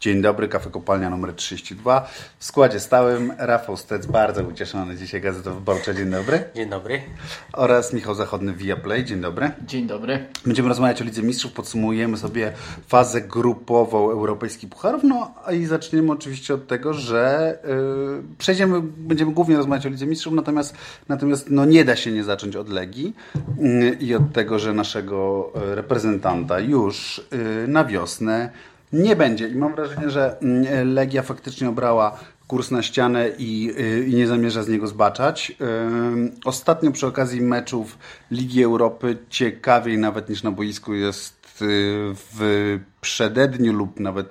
Dzień dobry, Cafe Kopalnia nr 32. W składzie stałym Rafał Stec, bardzo ucieszony dzisiaj, Gazeta Wyborcza. Dzień dobry. Dzień dobry. Oraz Michał Zachodny, via Play. Dzień dobry. Dzień dobry. Będziemy rozmawiać o Lidze Mistrzów, podsumujemy sobie fazę grupową europejskich pucharów. No i zaczniemy oczywiście od tego, że będziemy głównie rozmawiać o Lidze Mistrzów, natomiast no nie da się nie zacząć od Legii i od tego, że naszego reprezentanta już na wiosnę nie będzie. I mam wrażenie, że Legia faktycznie obrała kurs na ścianę i nie zamierza z niego zbaczać. Ostatnio przy okazji meczów Ligi Europy ciekawiej nawet niż na boisku jest w przededniu lub nawet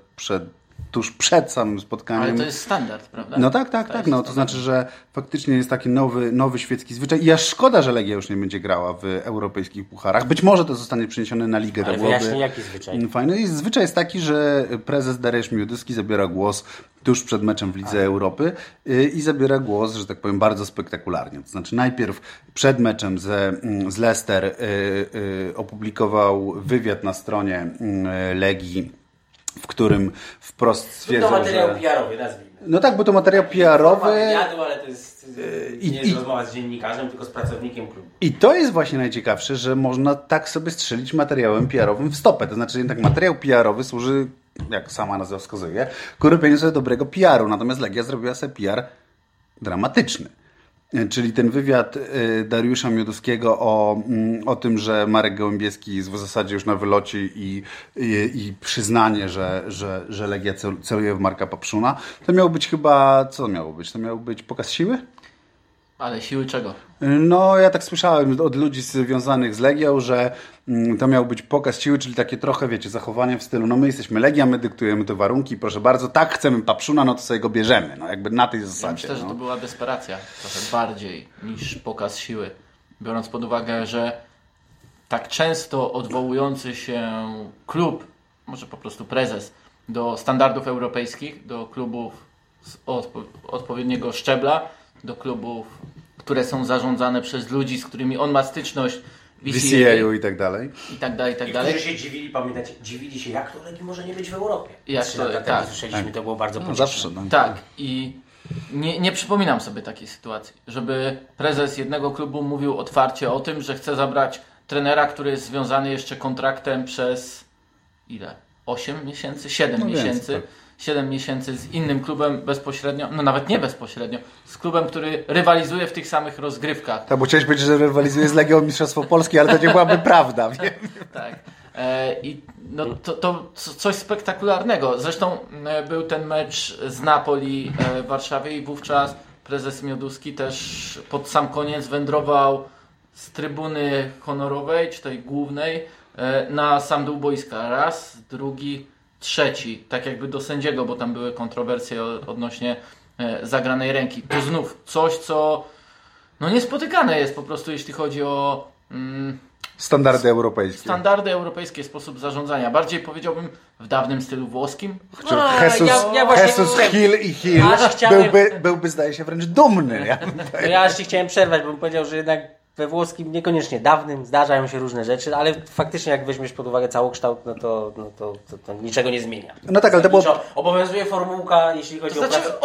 tuż przed samym spotkaniem. Ale to jest standard, prawda? No tak. No, to znaczy, że faktycznie jest taki nowy świecki zwyczaj. I aż szkoda, że Legia już nie będzie grała w europejskich pucharach. Być może to zostanie przeniesione na ligę. Ale wyjaśnij, jaki zwyczaj? Fajny. Zwyczaj jest taki, że prezes Dariusz Mioduski zabiera głos tuż przed meczem w Lidze Europy i zabiera głos, że tak powiem, bardzo spektakularnie. To znaczy najpierw przed meczem z Leicester opublikował wywiad na stronie Legii, w którym wprost stwierdzał, że... To materiał PR-owy, nazwijmy. No tak, bo to materiał PR-owy... Jadł, ale to jest nie jest rozmowa z dziennikarzem, tylko z pracownikiem klubu. I to jest właśnie najciekawsze, że można tak sobie strzelić materiałem PR-owym w stopę. To znaczy jednak materiał PR-owy służy, jak sama nazwa wskazuje, ku robieniu sobie dobrego PR-u. Natomiast Legia zrobiła sobie PR dramatyczny. Czyli ten wywiad Dariusza Mioduskiego o tym, że Marek Gołębieski jest w zasadzie już na wylocie i przyznanie, że Legia celuje w Marka Papszuna, to miał być chyba... Co to miało być? To miał być pokaz siły? Ale siły czego? No, ja tak słyszałem od ludzi związanych z Legią, że to miał być pokaz siły, czyli takie trochę, wiecie, zachowanie w stylu, no my jesteśmy Legia, my dyktujemy te warunki, proszę bardzo, tak chcemy Papszuna, no to sobie go bierzemy, no jakby na tej zasadzie. Ja myślę, że to była desperacja, trochę bardziej niż pokaz siły, biorąc pod uwagę, że tak często odwołujący się klub, może po prostu prezes, do standardów europejskich, do klubów z odpowiedniego szczebla, do klubów, które są zarządzane przez ludzi, z którymi on ma styczność, VCA-u i tak dalej. I tak dalej. Którzy się dziwili, pamiętacie, dziwili się, jak to Legii może nie być w Europie. Tak, słyszeliśmy, to było bardzo potrzebne. Zawsze. Tak, i nie przypominam sobie takiej sytuacji, żeby prezes jednego klubu mówił otwarcie o tym, że chce zabrać trenera, który jest związany jeszcze kontraktem przez 7 miesięcy z innym klubem bezpośrednio, no nawet nie bezpośrednio, z klubem, który rywalizuje w tych samych rozgrywkach. Tak, bo chciałeś powiedzieć, że rywalizuje z Legią Mistrzostwo Polski, ale to nie byłaby prawda, wiem. Tak. I no, to coś spektakularnego. Zresztą był ten mecz z Napoli w Warszawie i wówczas prezes Mioduski też pod sam koniec wędrował z trybuny honorowej, czy tej głównej, na sam dół boiska. Raz, drugi, trzeci, tak jakby do sędziego, bo tam były kontrowersje odnośnie zagranej ręki. Tu znów coś, co no niespotykane jest po prostu, jeśli chodzi o standardy europejskie. Standardy europejskie, sposób zarządzania. Bardziej powiedziałbym w dawnym stylu włoskim. Jesus Hill i Hill byłby, zdaje się, wręcz dumny. Ja aż się chciałem przerwać, bo bym powiedział, że jednak we włoskim, niekoniecznie dawnym, zdarzają się różne rzeczy, ale faktycznie jak weźmiesz pod uwagę całokształt, to niczego nie zmienia. No tak, ale to było... Obowiązuje formułka, jeśli chodzi o pracę.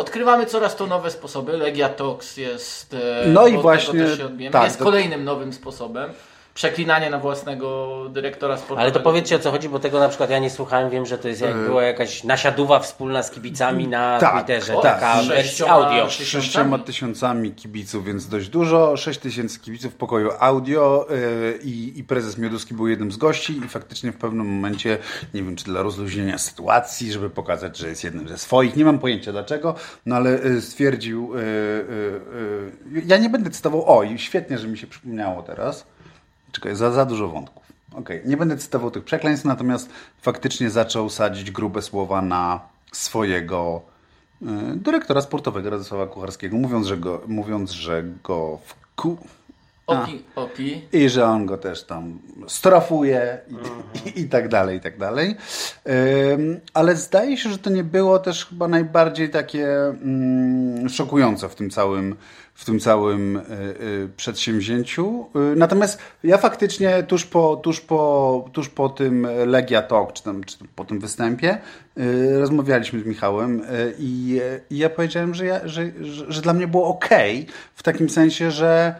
Odkrywamy coraz to nowe sposoby. Legia Talks jest... No i właśnie... Tak, jest kolejnym nowym sposobem. Przeklinanie na własnego dyrektora sportowego. Ale to powiedzcie, o co chodzi, bo tego na przykład ja nie słuchałem. Wiem, że to jest była jakaś nasiaduwa wspólna z kibicami na Twitterze. Taka wersja audio. 6,000 kibiców, więc dość dużo. 6,000 kibiców w pokoju audio i prezes Mioduski był jednym z gości i faktycznie w pewnym momencie, nie wiem, czy dla rozluźnienia sytuacji, żeby pokazać, że jest jednym ze swoich. Nie mam pojęcia dlaczego, no ale stwierdził... Ja nie będę cytował... i świetnie, że mi się przypomniało teraz. Czekaj, za dużo wątków. Nie będę cytował tych przekleństw, natomiast faktycznie zaczął sadzić grube słowa na swojego dyrektora sportowego Radosława Kucharskiego, mówiąc, że go Opi. I że on go też tam strofuje i tak dalej, i tak dalej. Ale zdaje się, że to nie było też chyba najbardziej takie szokujące w tym całym przedsięwzięciu. Natomiast ja faktycznie tuż po tym Legia Talk, czy po tym występie, rozmawialiśmy z Michałem i ja powiedziałem, że dla mnie było okej, w takim sensie, że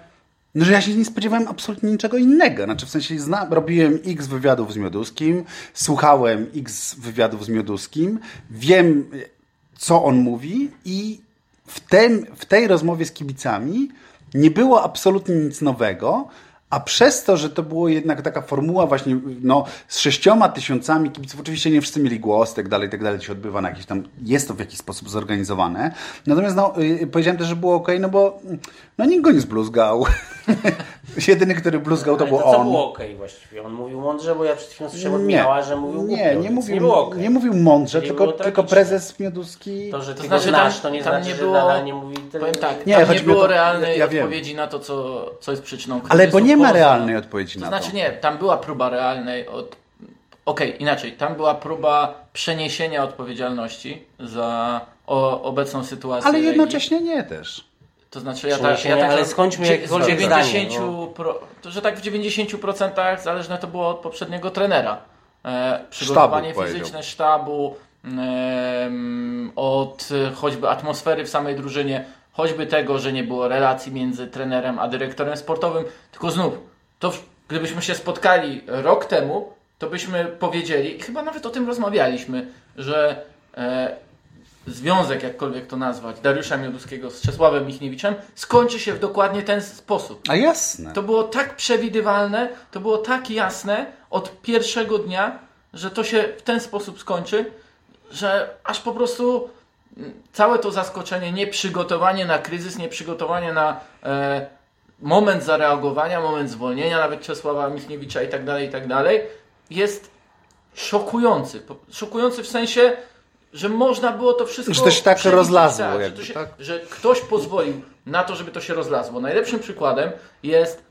ja się nie spodziewałem absolutnie niczego innego. Znaczy, w sensie robiłem x wywiadów z Mioduskim, słuchałem x wywiadów z Mioduskim, wiem, co on mówi i w tej rozmowie z kibicami nie było absolutnie nic nowego, a przez to, że to było jednak taka formuła właśnie z 6 000 kibiców, oczywiście nie wszyscy mieli głos, tak dalej, to się odbywa na jakieś tam, jest to w jakiś sposób zorganizowane. Natomiast powiedziałem też, że było okej, bo nikt go nie zbluzgał. Jedyny, który bluzgał, to był on. To było okej właściwie? On mówił mądrze, bo ja przed chwilą słyszałem że mówił głupio. Nie mówił mądrze, tylko prezes Mioduski... To, że ty go znasz, to nie znaczy, że nadal nie mówi... Powiem tak, nie było realnej odpowiedzi na to, co jest przyczyną kryzysu. Ale bo nie ma realnej odpowiedzi na to. To znaczy nie, tam była próba realnej... Tam była próba przeniesienia odpowiedzialności za obecną sytuację. Ale jednocześnie nie też. To znaczy ale skończmy że tak w 90% zależne to było od poprzedniego trenera. Przygotowanie fizyczne sztabu, od choćby atmosfery w samej drużynie, choćby tego, że nie było relacji między trenerem a dyrektorem sportowym, tylko znów, to gdybyśmy się spotkali rok temu, to byśmy powiedzieli, i chyba nawet o tym rozmawialiśmy, że związek, jakkolwiek to nazwać, Dariusza Mioduskiego z Czesławem Michniewiczem, skończy się w dokładnie ten sposób. A jasne. To było tak przewidywalne, to było tak jasne od pierwszego dnia, że to się w ten sposób skończy, że aż po prostu całe to zaskoczenie, nieprzygotowanie na kryzys, nieprzygotowanie na moment zareagowania, moment zwolnienia nawet Czesława Michniewicza i tak dalej, jest szokujący. Szokujący w sensie, że można było to wszystko... Że to się tak rozlazło. Tak? Że ktoś pozwolił na to, żeby to się rozlazło. Najlepszym przykładem jest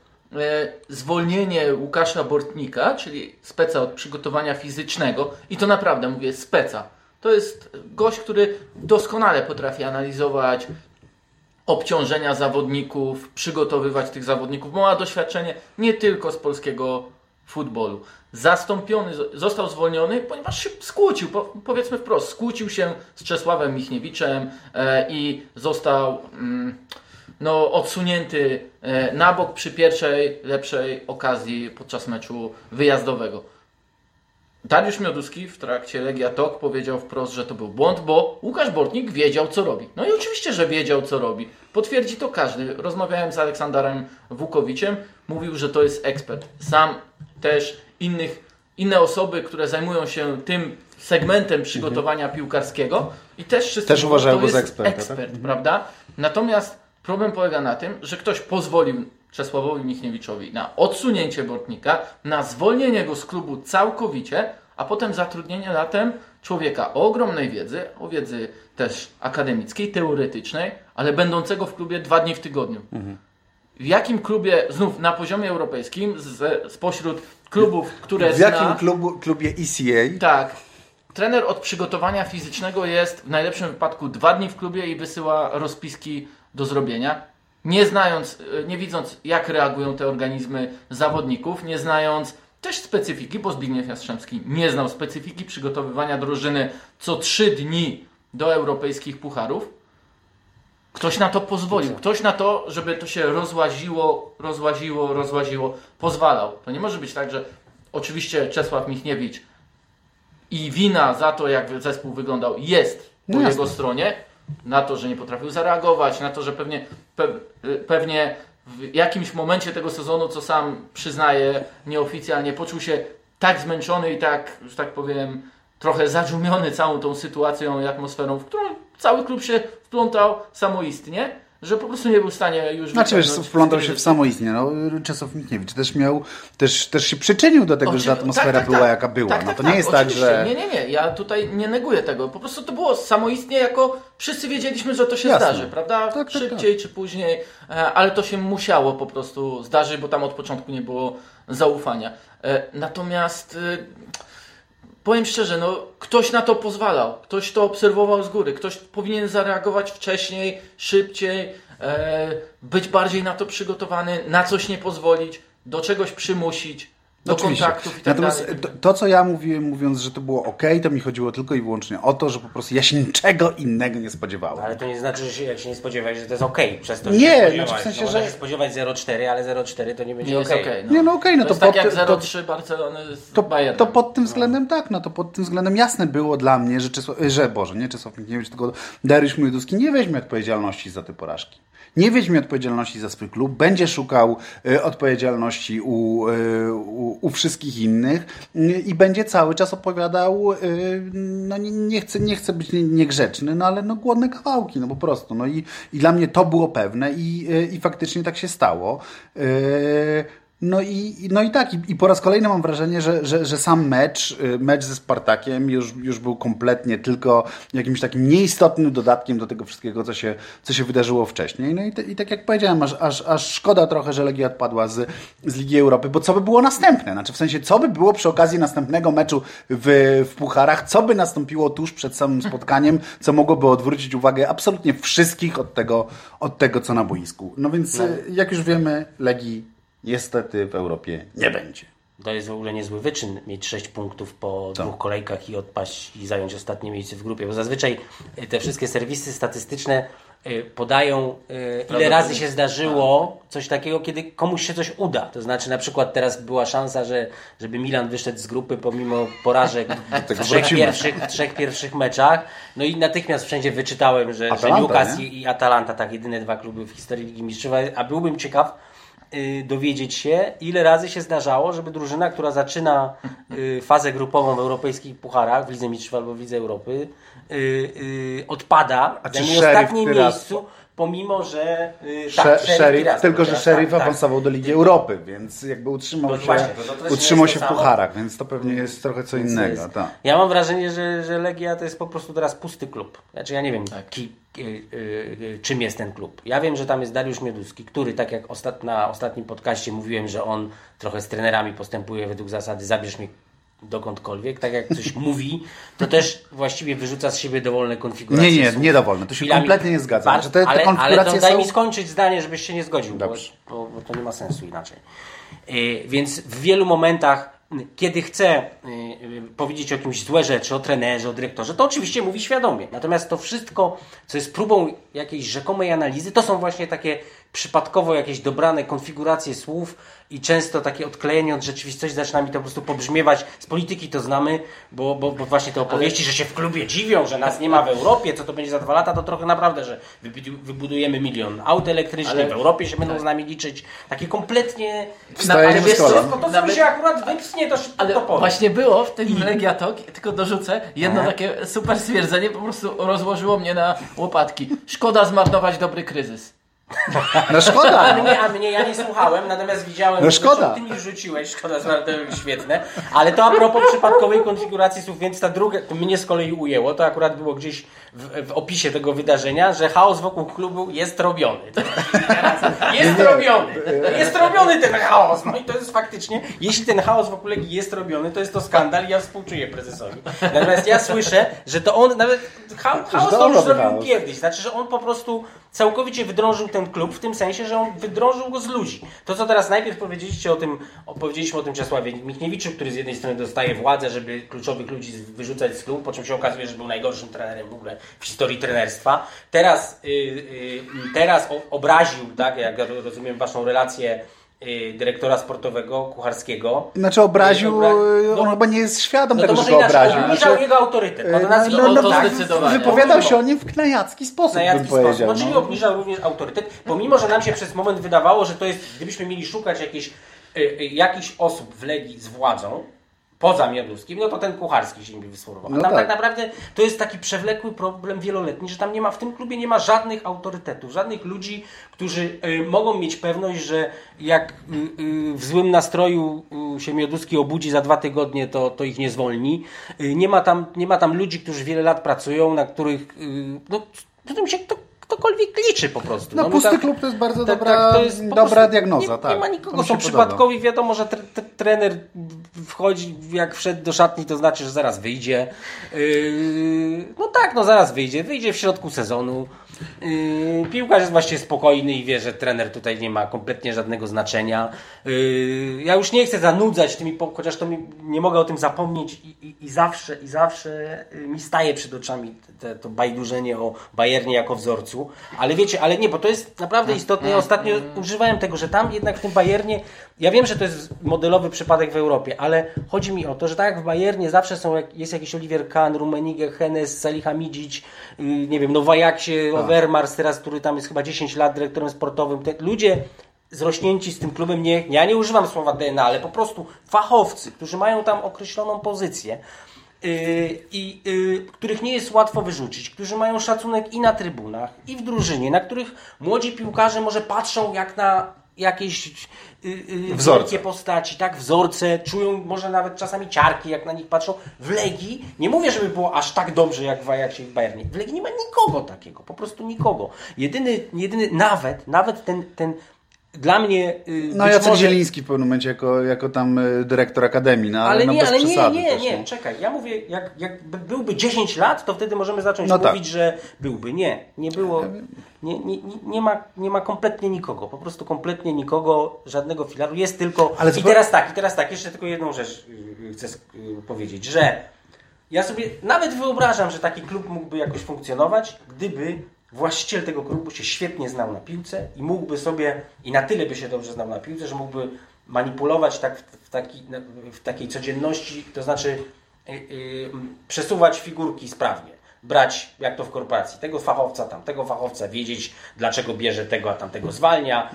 zwolnienie Łukasza Bortnika, czyli speca od przygotowania fizycznego. I to naprawdę, mówię, speca. To jest gość, który doskonale potrafi analizować obciążenia zawodników, przygotowywać tych zawodników. Ma doświadczenie nie tylko z polskiego futbolu. Zastąpiony, został zwolniony, ponieważ się skłócił, powiedzmy wprost, skłócił się z Czesławem Michniewiczem i został odsunięty na bok przy pierwszej lepszej okazji podczas meczu wyjazdowego. Dariusz Mioduski w trakcie Legia Talk powiedział wprost, że to był błąd, bo Łukasz Bortnik wiedział, co robi. No i oczywiście, że wiedział, co robi. Potwierdzi to każdy. Rozmawiałem z Aleksanderem Wukowiciem, mówił, że to jest ekspert. Sam też inne osoby, które zajmują się tym segmentem przygotowania piłkarskiego i też uważają go za ekspert, tak? Prawda? Natomiast problem polega na tym, że ktoś pozwolił Czesławowi Michniewiczowi na odsunięcie Bortnika, na zwolnienie go z klubu całkowicie, a potem zatrudnienie latem człowieka o ogromnej wiedzy, o wiedzy też akademickiej, teoretycznej, ale będącego w klubie 2 dni w tygodniu. W jakim klubie, znów na poziomie europejskim, spośród klubów, które w jakim klubie ECA? Tak. Trener od przygotowania fizycznego jest w najlepszym wypadku 2 dni w klubie i wysyła rozpiski do zrobienia. Nie widząc, jak reagują te organizmy zawodników, nie znając też specyfiki, bo Zbigniew Jastrzębski nie znał specyfiki przygotowywania drużyny co 3 dni do europejskich pucharów. Ktoś na to pozwolił. Ktoś na to, żeby to się rozłaziło, pozwalał. To nie może być tak, że oczywiście Czesław Michniewicz i wina za to, jak zespół wyglądał, jest po jego stronie. Na to, że nie potrafił zareagować, na to, że pewnie w jakimś momencie tego sezonu, co sam przyznaje nieoficjalnie, poczuł się tak zmęczony i tak, że tak powiem, trochę zadżumiony całą tą sytuacją i atmosferą, w którą cały klub się wplątał samoistnie, że po prostu nie był w stanie już... Znaczy wiesz, wplątał się w samoistnie. No, Czesław Michniewicz też się przyczynił do tego, że atmosfera była jaka była. Tak, no, to nie jest oczywiście. Tak, że... Nie. Ja tutaj nie neguję tego. Po prostu to było samoistnie, jako wszyscy wiedzieliśmy, że to się zdarzy, prawda? Tak, szybciej czy później, ale to się musiało po prostu zdarzyć, bo tam od początku nie było zaufania. Natomiast... Powiem szczerze, no, ktoś na to pozwalał, ktoś to obserwował z góry, ktoś powinien zareagować wcześniej, szybciej, być bardziej na to przygotowany, na coś nie pozwolić, do czegoś przymusić, do kontaktów i tak dalej. Natomiast to, co ja mówiłem, mówiąc, że to było okej, to mi chodziło tylko i wyłącznie o to, że po prostu ja się niczego innego nie spodziewałem. Ale to nie znaczy, że jak się nie spodziewałeś, że to jest okej. Przez to, że nie, znaczy w sensie, że... się spodziewać 0,4, ale 0,4 to nie będzie okej. No. Nie, no okej. No to jest tak jak 0,3 Barcelony z Bayernem. To pod tym względem tak, no to pod tym względem jasne było dla mnie, że Czesław Michniewicz, tylko Dariusz Mioduski nie weźmie odpowiedzialności za te porażki. Nie weźmie odpowiedzialności za swój klub, będzie szukał odpowiedzialności u wszystkich innych i będzie cały czas opowiadał, no nie chcę być niegrzeczny, no ale no głodne kawałki, no po prostu. No i dla mnie to było pewne i faktycznie tak się stało. No i po raz kolejny mam wrażenie, że sam mecz ze Spartakiem już był kompletnie tylko jakimś takim nieistotnym dodatkiem do tego wszystkiego, co się wydarzyło wcześniej. No i tak jak powiedziałem, aż szkoda trochę, że Legia odpadła z Ligi Europy, bo co by było następne? Znaczy w sensie, co by było przy okazji następnego meczu w pucharach, co by nastąpiło tuż przed samym spotkaniem, co mogłoby odwrócić uwagę absolutnie wszystkich od tego co na boisku. No więc jak już wiemy, Legii niestety w Europie nie będzie. To jest w ogóle niezły wyczyn, mieć 6 punktów po dwóch kolejkach i odpaść i zająć ostatnie miejsce w grupie, bo zazwyczaj te wszystkie serwisy statystyczne podają, ile razy się zdarzyło coś takiego, kiedy komuś się coś uda. To znaczy na przykład teraz była szansa, żeby Milan wyszedł z grupy pomimo porażek w trzech pierwszych meczach. No i natychmiast wszędzie wyczytałem, że Łukasz i Atalanta, tak, jedyne dwa kluby w historii Ligi Mistrzów, a byłbym ciekaw, dowiedzieć się, ile razy się zdarzało, żeby drużyna, która zaczyna fazę grupową w europejskich pucharach, w Lidze Mistrzów albo w Lidze Europy, odpada, zajmuje ostatnie miejscu, pomimo, że... Sheriff awansował do Ligi Europy, więc jakby utrzymał się w pucharach, więc to pewnie jest trochę co innego. Ja mam wrażenie, że Legia to jest po prostu teraz pusty klub. Znaczy ja nie wiem, czym jest ten klub. Ja wiem, że tam jest Dariusz Mioduski, który tak jak na ostatnim podcaście mówiłem, że on trochę z trenerami postępuje według zasady zabierz mi dokądkolwiek, tak jak coś mówi, to też właściwie wyrzuca z siebie dowolne konfiguracje. Nie dowolne, to się kompletnie nie zgadza. Ale daj mi skończyć zdanie, żebyś się nie zgodził, bo to nie ma sensu inaczej. Więc w wielu momentach, kiedy chcę powiedzieć o kimś złe rzeczy, o trenerze, o dyrektorze, to oczywiście mówi świadomie. Natomiast to wszystko, co jest próbą jakiejś rzekomej analizy, to są właśnie takie przypadkowo jakieś dobrane konfiguracje słów i często takie odklejenie od rzeczywistości zaczyna mi to po prostu pobrzmiewać. Z polityki to znamy, bo właśnie te opowieści, że się w klubie dziwią, że nas nie ma w Europie, co to będzie za 2 lata, to trochę naprawdę, że wybudujemy milion aut elektrycznych, w Europie się będą z nami liczyć. Takie kompletnie... Ale wiesz co, to mi się akurat wypsnie, to powiem. Właśnie było w tym Legia Talk, tylko dorzucę, jedno takie super stwierdzenie po prostu rozłożyło mnie na łopatki. Szkoda zmarnować dobry kryzys. No szkoda! A mnie ja nie słuchałem, natomiast widziałem, no szkoda. Ty mi rzuciłeś, szkoda, świetne, ale to a propos przypadkowej konfiguracji słów, więc ta druga, to mnie z kolei ujęło, to akurat było gdzieś w opisie tego wydarzenia, że chaos wokół klubu jest robiony. Jest robiony ten chaos, no i to jest faktycznie, jeśli ten chaos wokół Legii jest robiony, to jest to skandal i ja współczuję prezesowi. Natomiast ja słyszę, że to on, nawet chaos to już zrobił kiedyś, znaczy, że on po prostu całkowicie wydrążył ten klub w tym sensie, że on wydrążył go z ludzi. To, co teraz najpierw powiedzieliśmy o tym Czesławie Michniewiczu, który z jednej strony dostaje władzę, żeby kluczowych ludzi wyrzucać z klubu, po czym się okazuje, że był najgorszym trenerem w ogóle w historii trenerstwa. Teraz obraził, tak, jak rozumiem, waszą relację dyrektora sportowego Kucharskiego. Znaczy obraził, on chyba nie jest świadom tego, że go obraził. Obniżał jego autorytet. Wypowiadał się o nim w knajacki sposób. Czyli obniżał również autorytet, pomimo, że nam się przez moment wydawało, że to jest, gdybyśmy mieli szukać jakichś osób w Legii z władzą, poza Mioduskim, no to ten Kucharski się nie wysforował. No tam tak naprawdę to jest taki przewlekły problem wieloletni, że tam nie ma, w tym klubie nie ma żadnych autorytetów, żadnych ludzi, którzy mogą mieć pewność, że jak w złym nastroju się Mioduski obudzi za 2 tygodnie, to ich nie zwolni. Nie ma tam ludzi, którzy wiele lat pracują, na których ktokolwiek liczy po prostu. No, pusty klub to jest bardzo dobra diagnoza. Nie ma nikogo, są przypadkowi. Wiadomo, że trener wchodzi, jak wszedł do szatni, to znaczy, że zaraz wyjdzie. Zaraz wyjdzie w środku sezonu. Piłkarz jest właśnie spokojny i wie, że trener tutaj nie ma kompletnie żadnego znaczenia. Ja już nie chcę zanudzać tymi, chociaż to nie mogę o tym zapomnieć i zawsze mi staje przed oczami to bajdurzenie o Bayernie jako wzorcu, ale wiecie, ale nie, bo to jest naprawdę istotne. Ja ostatnio używałem tego, że tam jednak w tym Bayernie, ja wiem, że to jest modelowy przypadek w Europie, ale chodzi mi o to, że tak jak w Bayernie zawsze jest jakiś Oliver Kahn, Rummenigge, Hennes, Salihamidzic, nie wiem, Nowajaksie, Overmars teraz, który tam jest chyba 10 lat dyrektorem sportowym. Te ludzie zrośnięci z tym klubem, ja nie używam słowa DNA, ale po prostu fachowcy, którzy mają tam określoną pozycję i których nie jest łatwo wyrzucić, którzy mają szacunek i na trybunach, i w drużynie, na których młodzi piłkarze może patrzą jak na jakieś wielkie postaci, tak, wzorce, czują może nawet czasami ciarki, jak na nich patrzą. W Legii, nie mówię, żeby było aż tak dobrze jak w Ajaxie i w Bayernie, w Legii nie ma nikogo takiego, po prostu nikogo. Jedyny nawet ten dla mnie... Jacek Zieliński w pewnym momencie jako tam dyrektor akademii, czekaj, ja mówię, jak byłby 10 lat, to wtedy możemy zacząć mówić, że byłby. Nie było, nie ma kompletnie nikogo, po prostu kompletnie nikogo, żadnego filaru, jest tylko... I teraz jeszcze tylko jedną rzecz chcę powiedzieć, że ja sobie nawet wyobrażam, że taki klub mógłby jakoś funkcjonować, gdyby właściciel tego klubu się świetnie znał na piłce i mógłby sobie, i na tyle by się dobrze znał na piłce, że mógłby manipulować tak w takiej codzienności, to znaczy przesuwać figurki sprawnie, brać, jak to w korporacji, tego fachowca, tamtego fachowca, wiedzieć, dlaczego bierze tego, a tamtego zwalnia,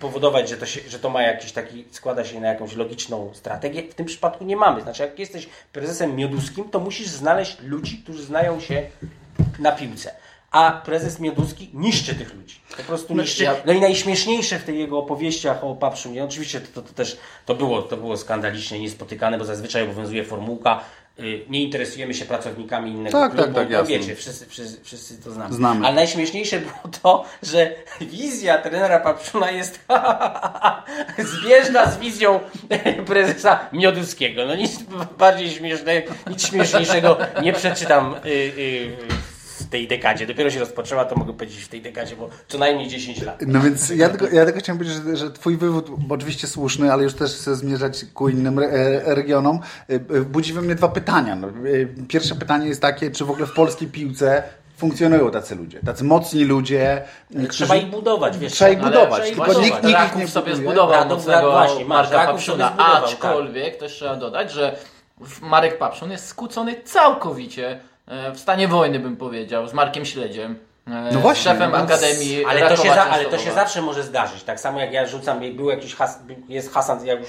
powodować, że to ma jakiś taki, składa się na jakąś logiczną strategię. W tym przypadku nie mamy. Znaczy, jak jesteś prezesem Mioduskim, to musisz znaleźć ludzi, którzy znają się na piłce. A prezes Mioduski niszczy tych ludzi. Po prostu niszczy. No i najśmieszniejsze w tej jego opowieściach o Papszunie, oczywiście to było skandalicznie niespotykane, bo zazwyczaj obowiązuje formułka, nie interesujemy się pracownikami innego klubu, to wiecie, wszyscy to znamy. Ale najśmieszniejsze było to, że wizja trenera Papszuna jest zbieżna z wizją prezesa Mioduskiego. No nic bardziej śmiesznego, nic śmieszniejszego nie przeczytam w tej dekadzie. Dopiero się rozpoczęła, to mogę powiedzieć w tej dekadzie, bo co najmniej 10 lat. No więc ja tylko chciałem powiedzieć, że twój wywód, bo oczywiście słuszny, ale już też chcę zmierzać ku innym regionom, budzi we mnie 2 pytania. Pierwsze pytanie jest takie, czy w ogóle w polskiej piłce funkcjonują tacy ludzie, tacy mocni ludzie. Trzeba ich budować, wiesz. Nikt nie sobie zbudował mocnego Marka Papszuna. Aczkolwiek też trzeba dodać, że Marek Papszun jest skłócony całkowicie w stanie wojny, bym powiedział, z Markiem Śledziem, z szefem Akademii. Ale to się zawsze może zdarzyć. Tak samo jak ja rzucam, był jakiś Hasan, ja już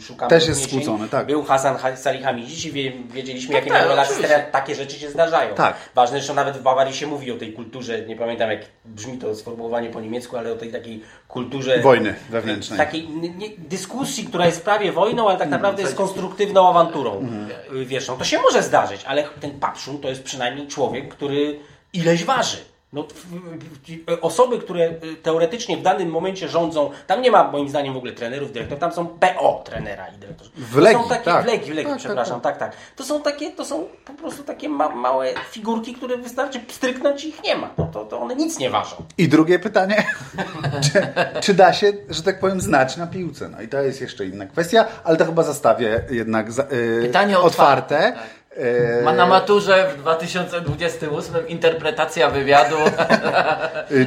szukam. Też jest skłócony, tak. Był Hasan Salihamidzic i wiedzieliśmy, jakie miał relacje. Takie rzeczy się zdarzają. Tak. Ważne, że nawet w Bawarii się mówi o tej kulturze, nie pamiętam jak brzmi to sformułowanie po niemiecku, ale o tej takiej kulturze... wojny wewnętrznej. Takiej dyskusji, która jest prawie wojną, ale tak naprawdę jest konstruktywną awanturą. Wieszą. To się może zdarzyć, ale ten Papszun to jest przynajmniej człowiek, który ileś waży. No, osoby, które teoretycznie w danym momencie rządzą, tam nie ma moim zdaniem w ogóle trenerów, dyrektorów, tam są PO trenera i dyrektorów. W Legii, przepraszam. To są po prostu takie małe figurki, które wystarczy pstryknąć i ich nie ma. No, to one nic nie ważą. I drugie pytanie, czy da się, że tak powiem, znać na piłce? No i to jest jeszcze inna kwestia, ale to chyba zostawię jednak pytanie otwarte. Tak. Ma na maturze w 2028 interpretacja wywiadu.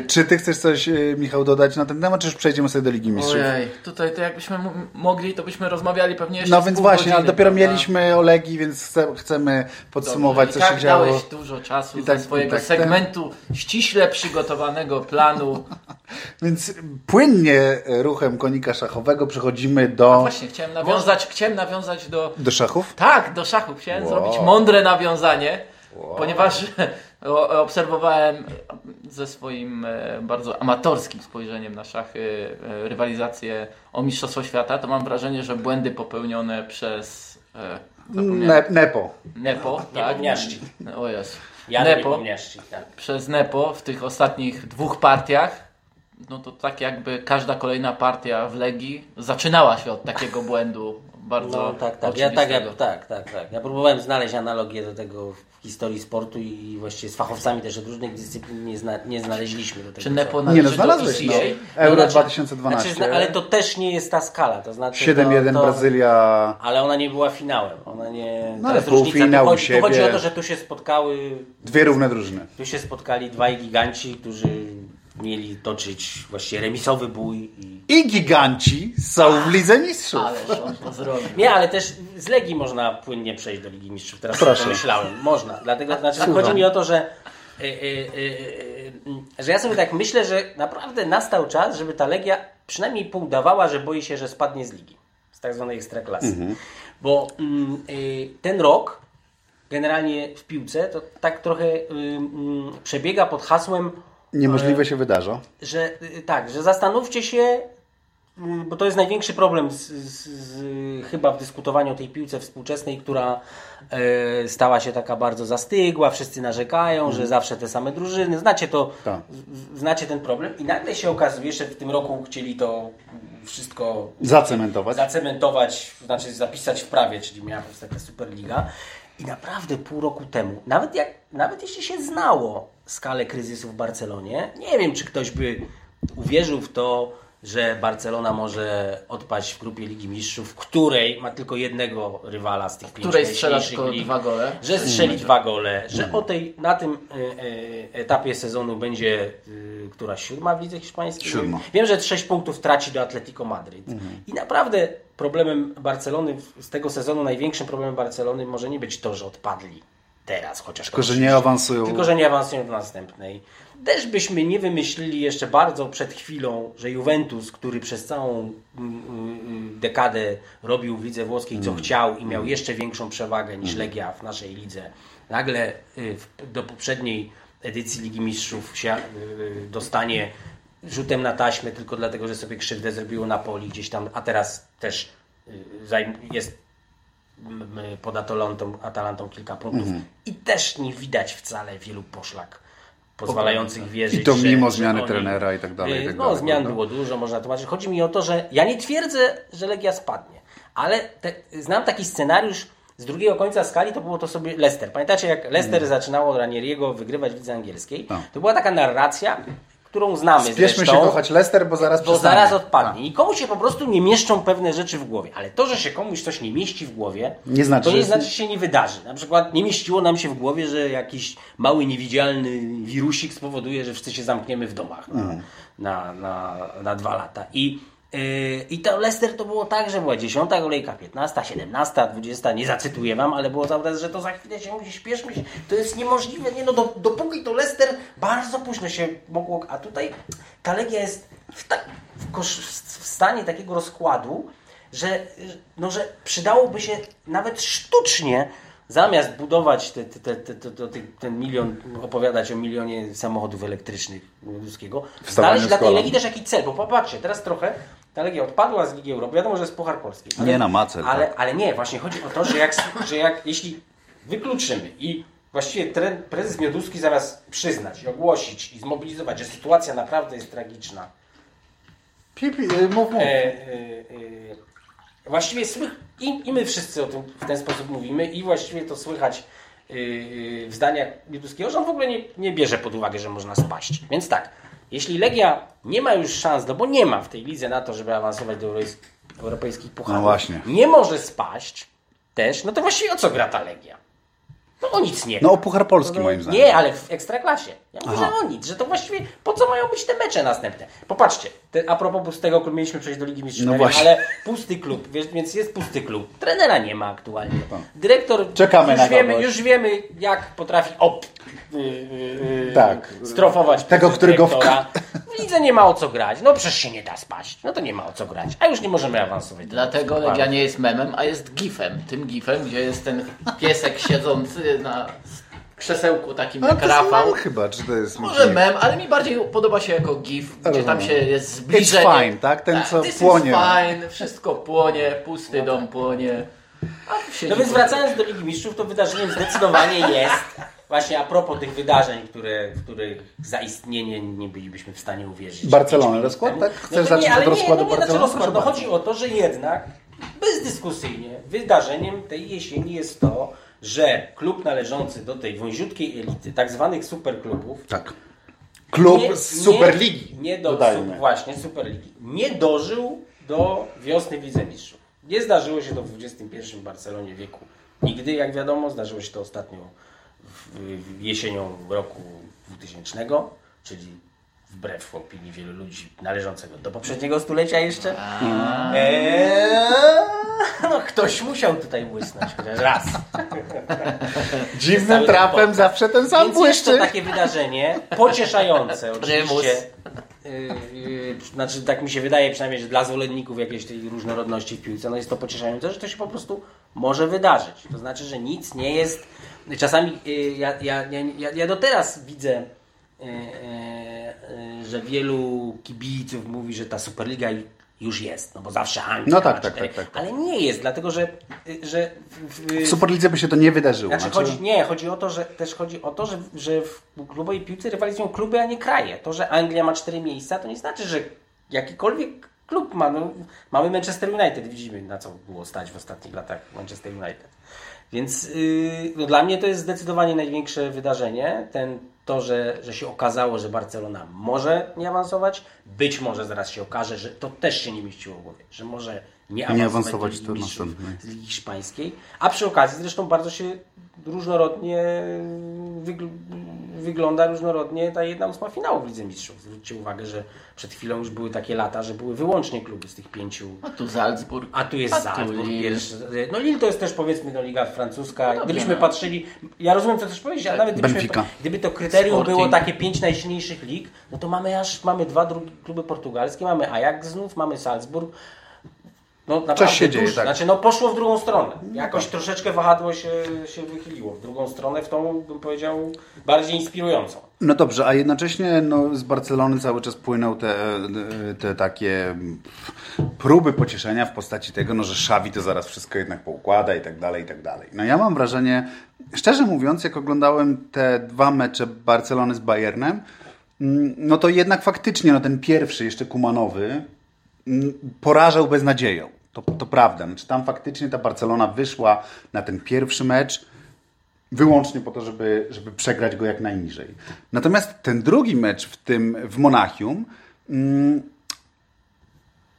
Czy ty chcesz coś, Michał, dodać na ten temat, czy już przejdziemy sobie do Ligi Mistrzów? Ojej, tutaj to jakbyśmy mogli, to byśmy rozmawiali pewnie jeszcze. No więc właśnie, godziny, ale dopiero prawda? Mieliśmy o Legii, więc chcemy podsumować, dobrze, co tak się działo. I tak dałeś dużo czasu ze swojego segmentu ściśle przygotowanego planu. Więc płynnie ruchem konika szachowego przechodzimy do... A właśnie, chciałem nawiązać do... Do szachów? Tak, do szachów. Chciałem zrobić mądre nawiązanie, ponieważ obserwowałem ze swoim bardzo amatorskim spojrzeniem na szachy rywalizację o Mistrzostwo Świata. To mam wrażenie, że błędy popełnione przez... Nepo, tak. O Jezu. Przez Nepo w tych ostatnich dwóch partiach. No to tak jakby każda kolejna partia w Legii zaczynała się od takiego błędu bardzo Ja próbowałem znaleźć analogię do tego w historii sportu i właściwie z fachowcami też od różnych dyscyplin nie znaleźliśmy do tego. Czy Nepo należy do ECA? Euro 2012. Ale to też nie jest ta skala. To znaczy 7-1 Brazylia. Ale ona nie była finałem. Ona nie... No ale półfinał u siebie. Tu chodzi o to, że tu się spotkały... Dwie równe drużyny. Tu się spotkali dwaj giganci, którzy... mieli toczyć właściwie remisowy bój. I giganci są w Lidze Mistrzów. Ależ on to zrobił. Nie, ale też z Legii można płynnie przejść do Ligi Mistrzów. Teraz o tym myślałem. Można. Dlatego, znaczy, chodzi mi o to, że ja sobie tak myślę, że naprawdę nastał czas, żeby ta Legia przynajmniej udawała, że boi się, że spadnie z Ligi. Z tak zwanej ekstraklasy. Mhm. Bo ten rok generalnie w piłce to tak trochę przebiega pod hasłem niemożliwe się wydarza. Że zastanówcie się, bo to jest największy problem chyba w dyskutowaniu o tej piłce współczesnej, która stała się taka bardzo zastygła, wszyscy narzekają, że zawsze te same drużyny, znacie to, tak. Znacie ten problem i nagle się okazuje, że w tym roku chcieli to wszystko zacementować, znaczy zapisać w prawie, czyli miała być taka Superliga. I naprawdę pół roku temu, nawet jeśli się znało skalę kryzysu w Barcelonie, nie wiem, czy ktoś by uwierzył w to, że Barcelona może odpaść w grupie Ligi Mistrzów, w której ma tylko jednego rywala z tych pięciu najsilniejszych lig, że strzeli dwa gole, że na tym etapie sezonu będzie siódma w lidze hiszpańskiej? Siódma. Wiem, że 6 punktów traci do Atletico Madryt. I naprawdę problemem Barcelony z tego sezonu, największym problemem Barcelony może nie być to, że odpadli teraz, chociaż tylko że nie awansują do następnej. Też byśmy nie wymyślili jeszcze bardzo przed chwilą, że Juventus, który przez całą dekadę robił w lidze włoskiej co chciał i miał jeszcze większą przewagę niż Legia w naszej lidze, nagle do poprzedniej edycji Ligi Mistrzów się dostanie rzutem na taśmę tylko dlatego, że sobie krzywdę zrobiło Napoli gdzieś tam, a teraz też jest pod Atalantą kilka punktów i też nie widać wcale wielu poszlak pozwalających wierzyć. I to mimo zmiany trenera i tak dalej. Zmian było dużo, można tłumaczyć. Chodzi mi o to, że ja nie twierdzę, że Legia spadnie, ale znam taki scenariusz z drugiego końca skali, to było to sobie Leicester. Pamiętacie, jak Leicester zaczynało od Ranieriego wygrywać w lidze angielskiej? No. To była taka narracja, którą znamy. Spieszmy się kochać Leicester, bo zaraz odpadnie. I komuś się po prostu nie mieszczą pewne rzeczy w głowie. Ale to, że się komuś coś nie mieści w głowie, to nie znaczy, że się nie wydarzy. Na przykład nie mieściło nam się w głowie, że jakiś mały, niewidzialny wirusik spowoduje, że wszyscy się zamkniemy w domach na 2 lata. I to Leicester to było tak, że była 10. kolejka, 15, 17, 20, nie zacytuję wam, ale było cały czas, że to za chwilę się musi śpieszyć, to jest niemożliwe, dopóki to Leicester bardzo późno się mogło, a tutaj ta Legia jest w stanie takiego rozkładu, że przydałoby się nawet sztucznie, zamiast budować ten milion, opowiadać o milionie samochodów elektrycznych ludzkiego, znaleźć dla tej Legii też jakiś cel, bo popatrzcie, teraz trochę ta Legia odpadła z Ligi Europy, wiadomo, że jest Puchar Polski. Ale nie, właśnie chodzi o to, że jeśli wykluczymy i właściwie prezes Mioduski zamiast przyznać i ogłosić i zmobilizować, że sytuacja naprawdę jest tragiczna, właściwie i my wszyscy o tym w ten sposób mówimy i właściwie to słychać w zdaniach Mioduskiego, że on w ogóle nie bierze pod uwagę, że można spaść. Więc tak, jeśli Legia nie ma już szans, bo nie ma w tej lidze na to, żeby awansować do europejskich pucharów, nie może spaść też, no to właściwie o co gra ta Legia? No o nic nie. No o Puchar Polski moim zdaniem. Nie, ale w Ekstraklasie. Ja mówię, że o nic, że to właściwie po co mają być te mecze następne? Popatrzcie, a propos pustego klubu, mieliśmy przejść do Ligi Mistrzów, no ale pusty klub, więc jest pusty klub. Trenera nie ma aktualnie. Dyrektor, czekamy już na wiemy jak potrafi strofować tego, którego w lidze nie ma o co grać. No przecież się nie da spaść. No to nie ma o co grać. A już nie możemy awansować. Dlatego Legia nie jest memem, a jest gifem. Tym gifem, gdzie jest ten piesek siedzący na krzesełku takim jak Rafał. Chyba, czy to jest może mem, ale mi bardziej podoba się jako gif, gdzie tam się jest zbliżenie. It's fine, tak? Ten co płonie. It's fine, wszystko płonie, pusty dom płonie. No więc wracając do Ligi Mistrzów, to wydarzeniem zdecydowanie jest... Właśnie a propos tych wydarzeń, których zaistnienie nie bylibyśmy w stanie uwierzyć. Barcelona rozkład, tak? Chcesz zacząć od rozkładu Barcelony? No chodzi o to, że jednak bezdyskusyjnie wydarzeniem tej jesieni jest to, że klub należący do tej wąziutkiej elity, tak zwanych superklubów, klub z Superligi, Superligi, nie dożył do wiosny w Lidze Mistrzów. Nie zdarzyło się to w XXI w Barcelonie wieku. Nigdy, jak wiadomo, zdarzyło się to ostatnio jesienią roku 2000, czyli wbrew opinii wielu ludzi należącego do poprzedniego stulecia jeszcze. No ktoś musiał tutaj błysnąć raz. Dziwnym trapem zawsze ten sam błyszczy. Więc jest to takie wydarzenie pocieszające oczywiście. Znaczy tak mi się wydaje przynajmniej, że dla zwolenników jakiejś tej różnorodności w piłce, no jest to pocieszające, że to się po prostu może wydarzyć. To znaczy, że nic nie jest... Czasami ja do teraz widzę, że wielu kibiców mówi, że ta Superliga już jest, no bo zawsze Anglia. No tak. Ale nie jest, dlatego że w Superlidze by się to nie wydarzyło. Znaczy... Chodzi o to, że w klubowej piłce rywalizują kluby, a nie kraje. To, że Anglia ma 4 miejsca, to nie znaczy, że jakikolwiek klub ma. No, mamy Manchester United, widzimy na co było stać w ostatnich latach Manchester United. Więc no dla mnie to jest zdecydowanie największe wydarzenie, że się okazało, że Barcelona może nie awansować, być może zaraz się okaże, że to też się nie mieściło w głowie, że może nie awansować do Mistrzów z Ligi Hiszpańskiej, a przy okazji zresztą bardzo się różnorodnie wygląda różnorodnie ta 1/8 finału w Lidze Mistrzów. Zwróćcie uwagę, że przed chwilą już były takie lata, że były wyłącznie kluby z tych 5. A tu Salzburg. A tu jest Salzburg. No Lille to jest też powiedzmy Liga francuska. No, gdybyśmy patrzyli, ja rozumiem co też powiedzieć, ale nawet gdyby to kryterium było takie 5 najsilniejszych lig, no to mamy 2 kluby portugalskie, mamy Ajax znów, mamy Salzburg. No naprawdę coś się dzieje, tak. Znaczy no poszło w drugą stronę. Jakoś troszeczkę wahadło się wychyliło w drugą stronę, w tą bym powiedział bardziej inspirującą. No dobrze, a jednocześnie z Barcelony cały czas płyną te takie próby pocieszenia w postaci tego, że Xavi to zaraz wszystko jednak poukłada i tak dalej. No ja mam wrażenie, szczerze mówiąc, jak oglądałem te 2 mecze Barcelony z Bayernem, no to jednak faktycznie ten pierwszy jeszcze Kumanowy porażał beznadzieją. To prawda. Znaczy, tam faktycznie ta Barcelona wyszła na ten pierwszy mecz wyłącznie po to, żeby przegrać go jak najniżej. Natomiast ten drugi mecz w Monachium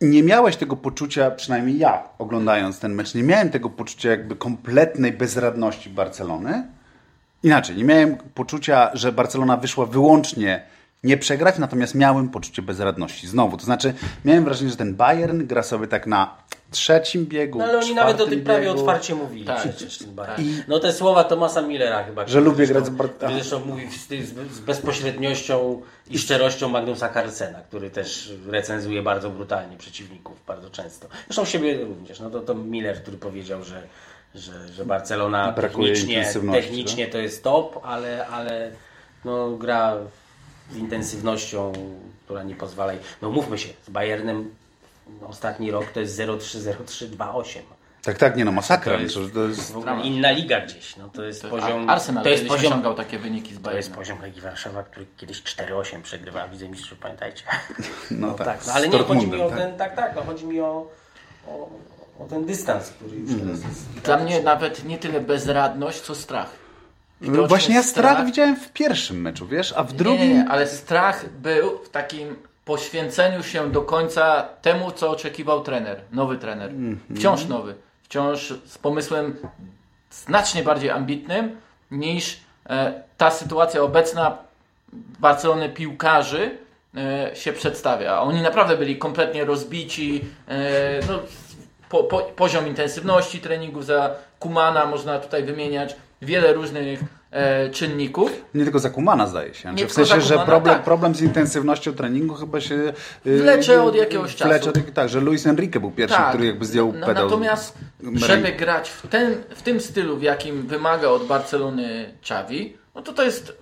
nie miałeś tego poczucia, przynajmniej ja oglądając ten mecz, nie miałem tego poczucia jakby kompletnej bezradności Barcelony. Inaczej, nie miałem poczucia, że Barcelona wyszła wyłącznie nie przegrać, natomiast miałem poczucie bezradności. Znowu, to znaczy miałem wrażenie, że ten Bayern gra sobie tak na 3. biegu, no, ale oni nawet o tym prawie otwarcie mówili. Tak, no te słowa Thomasa Millera chyba. Że lubię grać z Barcelona. Zresztą mówi z bezpośredniością i szczerością Magnusa Carlsena, który też recenzuje bardzo brutalnie przeciwników, bardzo często. Zresztą siebie również. No to Miller, który powiedział, że Barcelona technicznie to jest top, ale no gra z intensywnością, która nie pozwala. No mówmy się, z Bayernem ostatni rok to jest 0-3, 0-3, 2-8. Tak, nie no, masakra. To jest w ogóle inna liga gdzieś. No, to jest poziom. Arsenal osiągał takie wyniki z Bayernem. To jest poziom Legii Warszawa, który kiedyś 4-8 przegrywa w Lidze Mistrzów, pamiętajcie. No, ale nie, chodzi mi o ten, chodzi mi o ten dystans, który już teraz jest. Dla mnie nawet nie tyle bezradność, co strach. No właśnie ja strach widziałem w pierwszym meczu, wiesz, a w drugim... Nie, ale strach był w takim poświęceniu się do końca temu, co oczekiwał trener, nowy trener. Wciąż nowy, wciąż z pomysłem znacznie bardziej ambitnym, niż ta sytuacja obecna Barcelony piłkarzy się przedstawia. Oni naprawdę byli kompletnie rozbici. No, poziom intensywności treningu za Kumana, można tutaj wymieniać wiele różnych czynników. Nie tylko za Kumana, zdaje się. Nie, w sensie, że problem z intensywnością treningu chyba się wlecze od jakiegoś czasu. Tak, że Luis Enrique był pierwszy, tak, który jakby zdjął pedał. Natomiast, żeby grać w tym stylu, w jakim wymaga od Barcelony Xavi, no to jest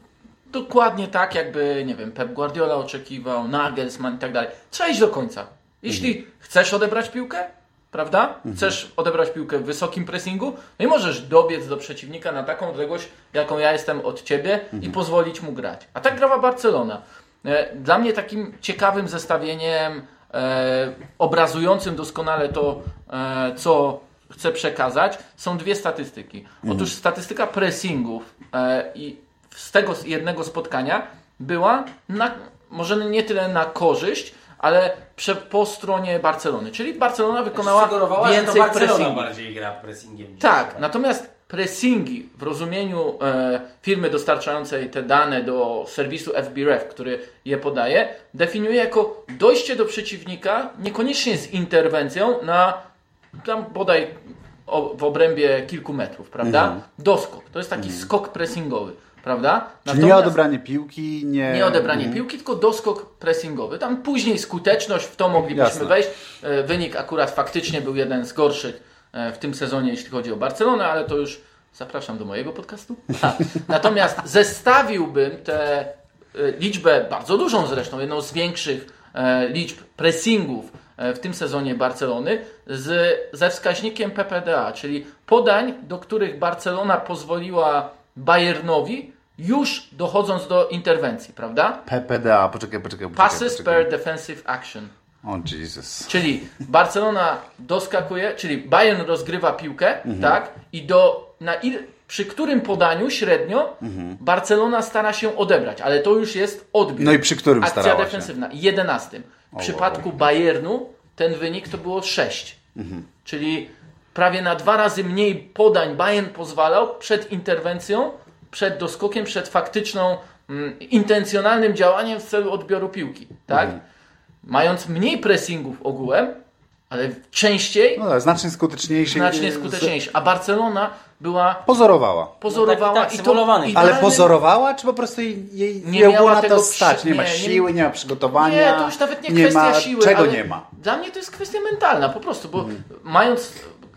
dokładnie tak, jakby, nie wiem, Pep Guardiola oczekiwał, Nagelsmann i tak dalej. Trzeba iść do końca. Jeśli chcesz odebrać piłkę, prawda? Chcesz odebrać piłkę w wysokim pressingu, no i możesz dobiec do przeciwnika na taką odległość, jaką ja jestem od ciebie i pozwolić mu grać. A tak grała Barcelona. Dla mnie takim ciekawym zestawieniem, obrazującym doskonale to, co chcę przekazać, są dwie statystyki. Otóż statystyka pressingów i z tego jednego spotkania była może nie tyle na korzyść, ale po stronie Barcelony. Czyli Barcelona wykonała więcej pressingu. Bardziej gra pressingiem. Tak, natomiast pressingi w rozumieniu firmy dostarczającej te dane do serwisu FBref, który je podaje, definiuje jako dojście do przeciwnika, niekoniecznie z interwencją, na tam bodaj w obrębie kilku metrów, prawda? Doskok. To jest taki skok pressingowy. Prawda? Czyli nie odebranie piłki, tylko doskok pressingowy. Tam później skuteczność, w to moglibyśmy wejść. Wynik akurat faktycznie był jeden z gorszych w tym sezonie, jeśli chodzi o Barcelonę, ale to już zapraszam do mojego podcastu. Natomiast zestawiłbym tę liczbę, bardzo dużą zresztą, jedną z większych liczb pressingów w tym sezonie Barcelony ze wskaźnikiem PPDA, czyli podań, do których Barcelona pozwoliła Bayernowi, już dochodząc do interwencji, prawda? PPDA, poczekaj. Passes per defensive action. Oh Jesus. Czyli Barcelona doskakuje, czyli Bayern rozgrywa piłkę, tak? I przy którym podaniu średnio Barcelona stara się odebrać, ale to już jest odbiór. No i przy którym akcja starała defensywna, się? 11. W przypadku Bayernu ten wynik to było 6. Czyli prawie na 2 razy mniej podań Bayern pozwalał przed interwencją, przed doskokiem, przed faktyczną, intencjonalnym działaniem w celu odbioru piłki. Tak? Mając mniej pressingów ogółem, ale częściej... No, znacznie skuteczniejszy. A Barcelona była... Pozorowała. No tak, i to, ale pozorowała, czy po prostu jej nie było na to stać? Nie ma siły, nie ma przygotowania. Nie, to już nawet nie kwestia siły. Czego nie ma? Dla mnie to jest kwestia mentalna po prostu, bo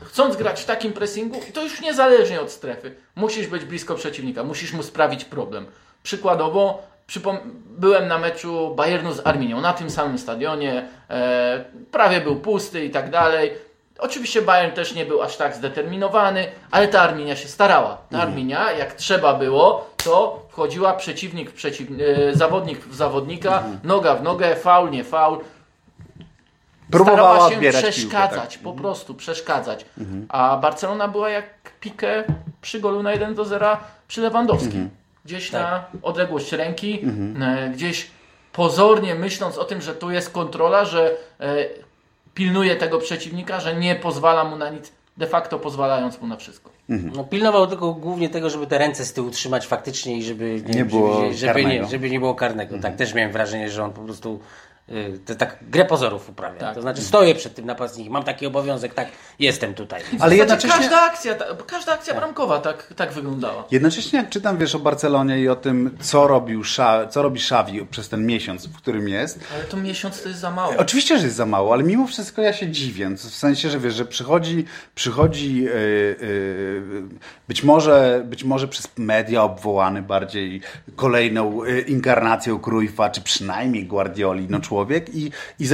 chcąc grać w takim pressingu, to już niezależnie od strefy, musisz być blisko przeciwnika, musisz mu sprawić problem. Przykładowo, byłem na meczu Bayernu z Arminią, na tym samym stadionie, prawie był pusty i tak dalej. Oczywiście Bayern też nie był aż tak zdeterminowany, ale ta Arminia się starała. Ta Arminia, jak trzeba było, to wchodziła zawodnik w zawodnika, noga w nogę, faul, nie faul. Próbowała się przeszkadzać, piłkę, tak? Po prostu przeszkadzać. A Barcelona była jak Piqué przy golu na 1-0 przy Lewandowskim. Gdzieś na odległość ręki, gdzieś pozornie myśląc o tym, że tu jest kontrola, że pilnuje tego przeciwnika, że nie pozwala mu na nic, de facto pozwalając mu na wszystko. No, pilnował tylko głównie tego, żeby te ręce z tyłu trzymać faktycznie i żeby nie było karnego. Tak, też miałem wrażenie, że on po prostu... tak grę pozorów uprawia. Tak. To znaczy stoję przed tym napastnikiem, mam taki obowiązek, tak, jestem tutaj. Ale jednocześnie... każda akcja bramkowa tak wyglądała. Jednocześnie jak czytam, wiesz, o Barcelonie i o tym, co robi Xavi przez ten miesiąc, w którym jest. Ale to miesiąc to jest za mało. Oczywiście, że jest za mało, ale mimo wszystko ja się dziwię. W sensie, że wiesz, że przychodzi być może przez media obwołany bardziej kolejną inkarnacją Cruyffa, czy przynajmniej Guardioli, no człowiek, i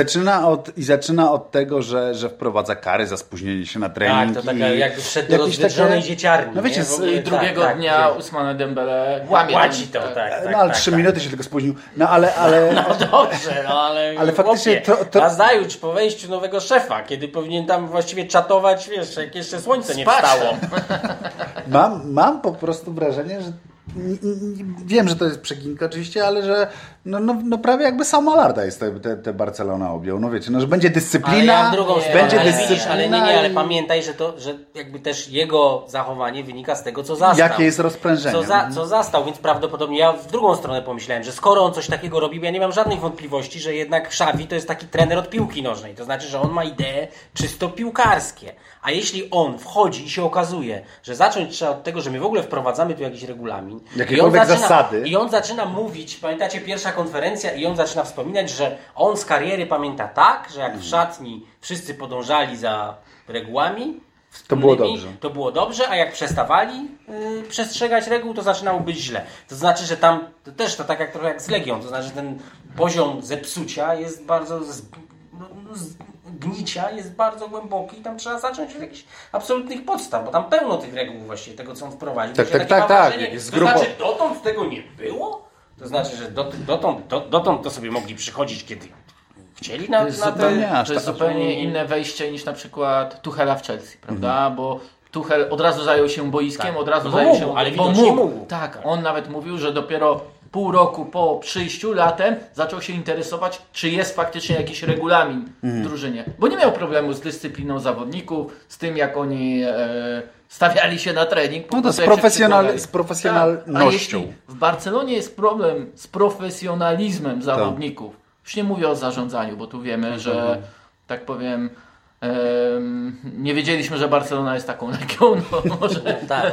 zaczyna od tego, że wprowadza kary za spóźnienie się na trening. Tak, to taka jak wszedł do rozwydrzonej dzieciarni. No wiecie, drugiego dnia Ousmane Dembele łamie to. Tak, 3 minuty się tylko spóźnił. No ale... No dobrze, ale faktycznie to... Nazajutrz po wejściu nowego szefa, kiedy powinien tam właściwie czatować, wiesz, jak jeszcze słońce nie wstało. Mam po prostu wrażenie, że Wiem, że to jest przeginka oczywiście, ale że no prawie jakby sam Malarda jest te Barcelona objął. No wiecie, no, że będzie dyscyplina, ale ja drugą stronę, będzie ale dyscyplina. Widzisz, ale ale pamiętaj, że jakby też jego zachowanie wynika z tego, co zastał. Jakie jest rozprężenie. Co zastał, więc prawdopodobnie ja w drugą stronę pomyślałem, że skoro on coś takiego robił, ja nie mam żadnych wątpliwości, że jednak Xavi to jest taki trener od piłki nożnej. To znaczy, że on ma idee czysto piłkarskie. A jeśli on wchodzi i się okazuje, że zacząć trzeba od tego, że my w ogóle wprowadzamy tu jakiś regulamin. Jakiekolwiek zasady. I on zaczyna mówić, pamiętacie, pierwsza konferencja i on zaczyna wspominać, że on z kariery pamięta tak, że jak w szatni wszyscy podążali za regułami, to było dobrze, a jak przestawali przestrzegać reguł, to zaczynało być źle. To znaczy, że tam to też to tak jak trochę jak z Legią, to znaczy, że ten poziom zepsucia jest bardzo... gnicia jest bardzo głęboki i tam trzeba zacząć od jakichś absolutnych podstaw, bo tam pełno tych reguł właściwie, tego co on wprowadził. Tak. Jest grubo. To znaczy dotąd tego nie było? To znaczy, że dotąd to sobie mogli przychodzić, kiedy chcieli na... To jest zupełnie inne wejście niż na przykład Tuchela w Chelsea, prawda? Bo Tuchel od razu zajął się boiskiem, tak. Od razu bo zajął się... Mógł, ale widocznie mógł. Tak, on nawet mówił, że dopiero pół roku po przyjściu latem zaczął się interesować, czy jest faktycznie jakiś regulamin w drużynie. Bo nie miał problemu z dyscypliną zawodników, z tym jak oni stawiali się na trening. No to z profesjonalnością. Tak. A jeśli w Barcelonie jest problem z profesjonalizmem zawodników, już nie mówię o zarządzaniu, bo tu wiemy, że tak powiem... nie wiedzieliśmy, że Barcelona jest taką legią. No, może, tak,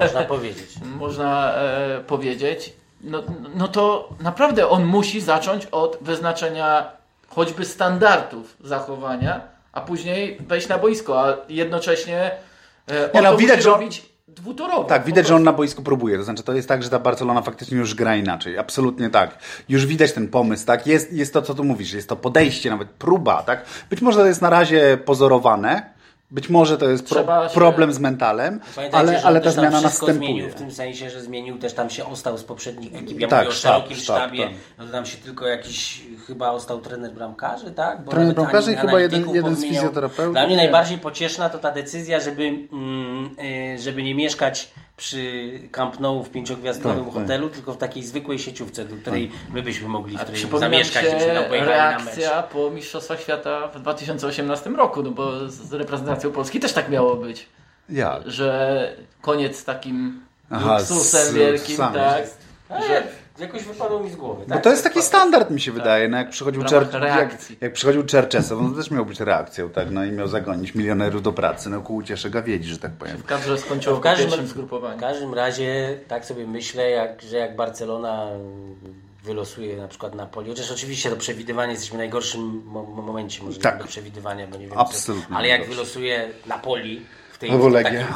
można powiedzieć. Można powiedzieć. No to naprawdę on musi zacząć od wyznaczenia choćby standardów zachowania, a później wejść na boisko, a jednocześnie widać, robić dwutorowo. Tak, widać, że on na boisku próbuje. To znaczy, to jest tak, że ta Barcelona faktycznie już gra inaczej. Absolutnie tak. Już widać ten pomysł, tak? Jest to, co tu mówisz, jest to podejście, nawet próba, tak? Być może to jest na razie pozorowane, być może to jest problem z mentalem, ale ta zmiana następuje. Zmienił w tym sensie, że zmienił też, tam się ostał z poprzednich ekip. Ja mówię o szerokim sztabie, no to tam się tylko jakiś chyba ostał trener bramkarzy, tak? Bo trener bramkarzy i chyba jeden z fizjoterapeutów. Dla mnie najbardziej pocieszna to ta decyzja, żeby nie mieszkać przy Camp Nou w pięciogwiazdkowym hotelu, tylko w takiej zwykłej sieciówce, do której my byśmy mogli zamieszkać. Reakcja po Mistrzostwach Świata w 2018 roku, no bo z reprezentacją Polski też tak miało być. Jak? Że koniec takim luksusem wielkim, tak? Jakoś wypadło mi z głowy. Tak? Bo to jest taki standard, mi się wydaje. No, jak przychodził Czerczesow, on też miał być reakcją, tak? No i miał zagonić milionerów do pracy. No ku uciesze gawiedzi, że tak powiem. W kadrze skończyło w pierwszym zgrupowaniu. W każdym razie tak sobie myślę, że jak Barcelona wylosuje na przykład Napoli. Chociaż oczywiście do przewidywania jesteśmy w najgorszym momencie może do przewidywania, bo nie wiem. Absolutnie. Ale jak wylosuje Napoli w takim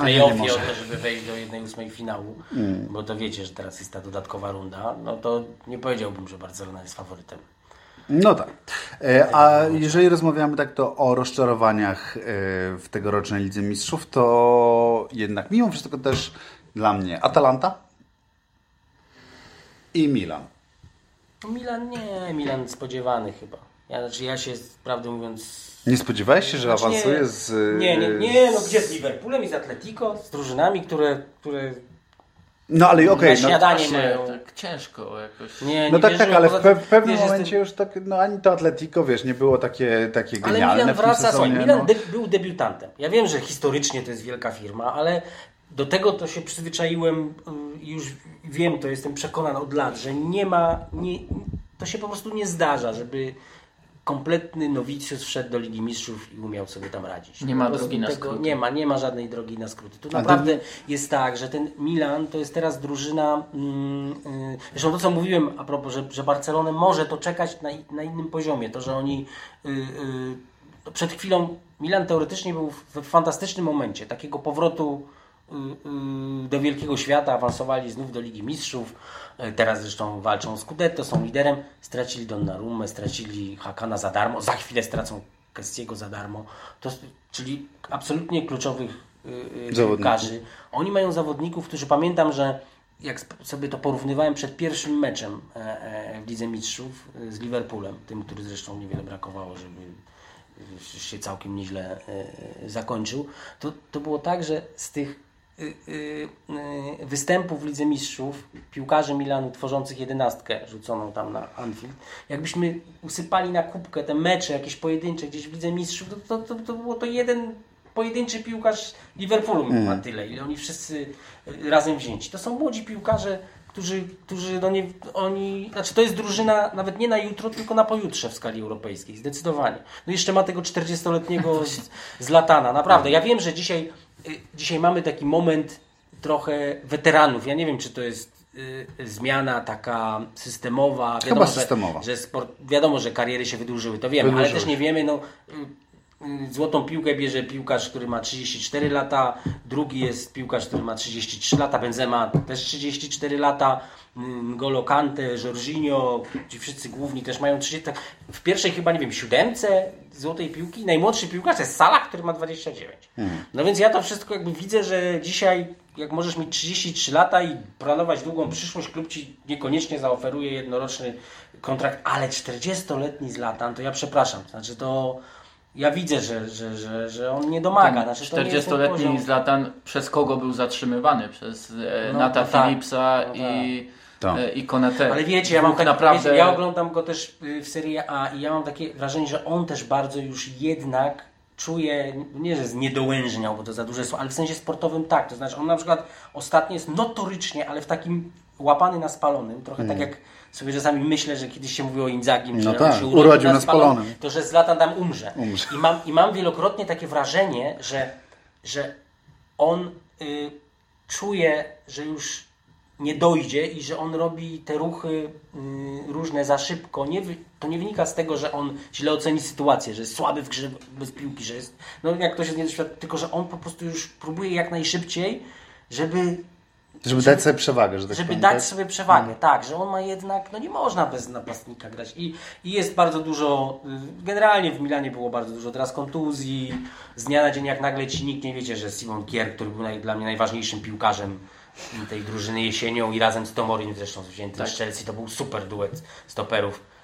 play-offie o to, żeby wejść do 1/8 finału, bo to wiecie, że teraz jest ta dodatkowa runda, no to nie powiedziałbym, że Barcelona jest faworytem. No tak. A jeżeli rozmawiamy tak to o rozczarowaniach w tegorocznej Lidze Mistrzów, to jednak mimo wszystko też dla mnie Atalanta i Milan. Milan spodziewany chyba. Ja się, prawdę mówiąc... Nie spodziewałeś się, że awansuje z... Nie, no gdzie z Liverpoolem i z Atletico, z drużynami, które no ale okej, na śniadanie mają... Tak ciężko jakoś... Nie, ale w pewnym momencie już tak, no ani to Atletico, wiesz, nie było takie genialne. Ale Milan wraca, Milan był debiutantem. Ja wiem, że historycznie to jest wielka firma, ale... Do tego to się przyzwyczaiłem, już wiem, to jestem przekonany od lat, że to się po prostu nie zdarza, żeby kompletny nowicjusz wszedł do Ligi Mistrzów i umiał sobie tam radzić. Nie ma drogi na skróty. Nie ma żadnej drogi na skróty. Tu naprawdę jest tak, że ten Milan to jest teraz drużyna... Zresztą to, co mówiłem a propos, że Barcelonę może to czekać na innym poziomie. To, że oni... Przed chwilą Milan teoretycznie był w fantastycznym momencie takiego powrotu do wielkiego świata, awansowali znów do Ligi Mistrzów, teraz zresztą walczą o Scudetto, są liderem, stracili Donnarummę, stracili Hakana za darmo, za chwilę stracą Kessiego za darmo, czyli absolutnie kluczowych piłkarzy. Oni mają zawodników, którzy pamiętam, że jak sobie to porównywałem przed pierwszym meczem w Lidze Mistrzów z Liverpoolem, tym, który zresztą niewiele brakowało, żeby się całkiem nieźle zakończył, to było tak, że z tych występów w Lidze Mistrzów piłkarzy Milanu tworzących jedenastkę rzuconą tam na Anfield, jakbyśmy usypali na kubkę te mecze jakieś pojedyncze gdzieś w Lidze Mistrzów, to było to jeden pojedynczy piłkarz Liverpoolu na tyle, ile oni wszyscy razem wzięci. To są młodzi piłkarze, którzy do niej, oni, znaczy to jest drużyna nawet nie na jutro, tylko na pojutrze w skali europejskiej, zdecydowanie. No jeszcze ma tego 40-letniego Zlatana, naprawdę. Ja wiem, że dzisiaj mamy taki moment trochę weteranów. Ja nie wiem, czy to jest zmiana taka systemowa. Wiadomo, chyba systemowa. Wiadomo, że kariery się wydłużyły, to wiemy, ale też nie wiemy, no... Złotą piłkę bierze piłkarz, który ma 34 lata, drugi jest piłkarz, który ma 33 lata, Benzema też 34 lata, N'Golo Kanté, Jorginho, ci wszyscy główni też mają 30, tak, w pierwszej chyba, nie wiem, siódemce złotej piłki, najmłodszy piłkarz jest Salah, który ma 29. No więc ja to wszystko jakby widzę, że dzisiaj jak możesz mieć 33 lata i planować długą przyszłość, klub ci niekoniecznie zaoferuje jednoroczny kontrakt, ale 40-letni Zlatan, to ja przepraszam, znaczy to... Ja widzę, że on nie domaga. Znaczy, 40-letni Zlatan przez kogo był zatrzymywany? Przez Nata Phillipsa i Konatera. Ale wiecie, ja mam tak, naprawdę... wiecie, ja oglądam go też w Serie A i ja mam takie wrażenie, że on też bardzo już jednak czuje, nie że zniedołężniał, bo to za duże słowo, ale w sensie sportowym tak. To znaczy on na przykład ostatnio jest notorycznie, ale w takim łapany na spalonym, trochę tak jak sobie czasami myślę, że kiedyś się mówiło o Indzagim, że on się urodził na spalonym, to że Zlatan tam umrze. I mam wielokrotnie takie wrażenie, że on czuje, że już nie dojdzie i że on robi te ruchy różne za szybko. To nie wynika z tego, że on źle oceni sytuację, że jest słaby w grze bez piłki, że jest, no jak ktoś jest niedoświadczony, tylko że on po prostu już próbuje jak najszybciej, żeby dać sobie przewagę. Dać sobie przewagę, tak, że on ma jednak, no nie można bez napastnika grać. I jest bardzo dużo, generalnie w Milanie było bardzo dużo teraz kontuzji, z dnia na dzień jak nagle ci nikt nie wiecie, że Simon Kier, który był dla mnie najważniejszym piłkarzem tej drużyny jesienią i razem z Tomorim zresztą wzięty z Chelsea, to był super duet stoperów.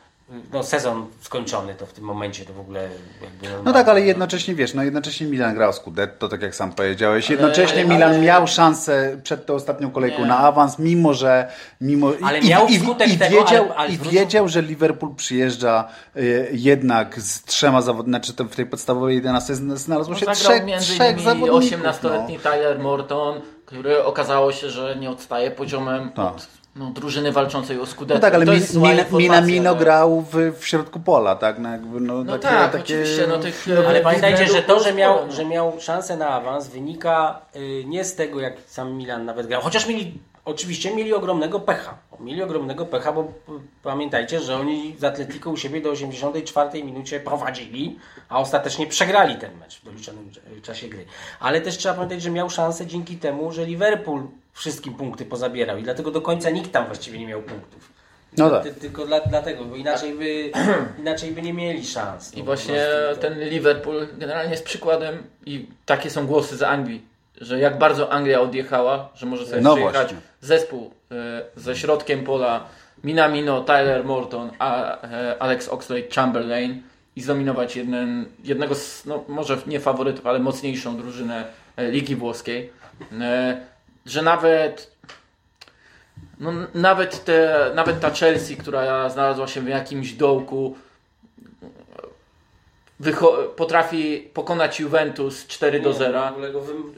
No sezon skończony, to w tym momencie to w ogóle... Jakby no tak, ale jednocześnie wiesz, jednocześnie Milan grał Scudetto, tak jak sam powiedziałeś. Jednocześnie Milan miał szansę przed tą ostatnią kolejką na awans, mimo że... Ale miał skutek tego, ale wiedział, że Liverpool przyjeżdża jednak z trzema zawodnikami, znaczy w tej podstawowej 11 znalazło się trzech zawodników. 18-letni Tyler Morton, który okazało się, że nie odstaje poziomem od drużyny walczącej o Scudetto. No tak, ale Minamino grał w środku pola, tak? Oczywiście. Ale pamiętajcie, że to, że miał szansę na awans, wynika nie z tego, jak sam Milan nawet grał. Chociaż mieli ogromnego pecha. Bo pamiętajcie, że oni z Atletico u siebie do 84 minucie prowadzili, a ostatecznie przegrali ten mecz w doliczonym czasie gry. Ale też trzeba pamiętać, że miał szansę dzięki temu, że Liverpool wszystkim punkty pozabierał i dlatego do końca nikt tam właściwie nie miał punktów. No tak. Tylko dlatego, bo inaczej by nie mieli szans. I właśnie ten Liverpool generalnie jest przykładem i takie są głosy z Anglii, że jak bardzo Anglia odjechała, że może sobie przyjechać zespół ze środkiem pola Minamino, Tyler Morton, Alex Oxlade-Chamberlain i zdominować jednego z, może nie faworytów, ale mocniejszą drużynę Ligi Włoskiej. Że nawet ta Chelsea, która znalazła się w jakimś dołku, potrafi pokonać Juventus 4-0,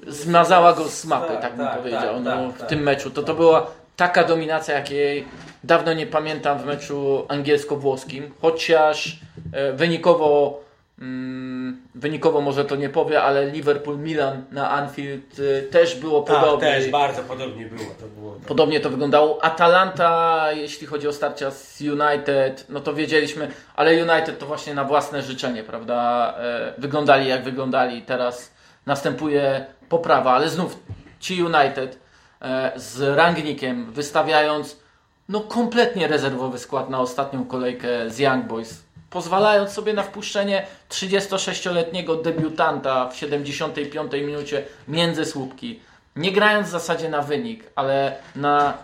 zmazała go z mapy, tak bym powiedział, w tym meczu. To była taka dominacja, jakiej dawno nie pamiętam w meczu angielsko-włoskim, chociaż wynikowo może to nie powie, ale Liverpool-Milan na Anfield też było podobnie. Też bardzo podobnie było. Podobnie to wyglądało. Atalanta, jeśli chodzi o starcia z United, no to wiedzieliśmy, ale United to właśnie na własne życzenie, prawda? Wyglądali jak wyglądali. Teraz następuje poprawa, ale znów ci United z Rangnikiem wystawiając kompletnie rezerwowy skład na ostatnią kolejkę z Young Boys, pozwalając sobie na wpuszczenie 36-letniego debiutanta w 75 minucie między słupki, nie grając w zasadzie na wynik, ale na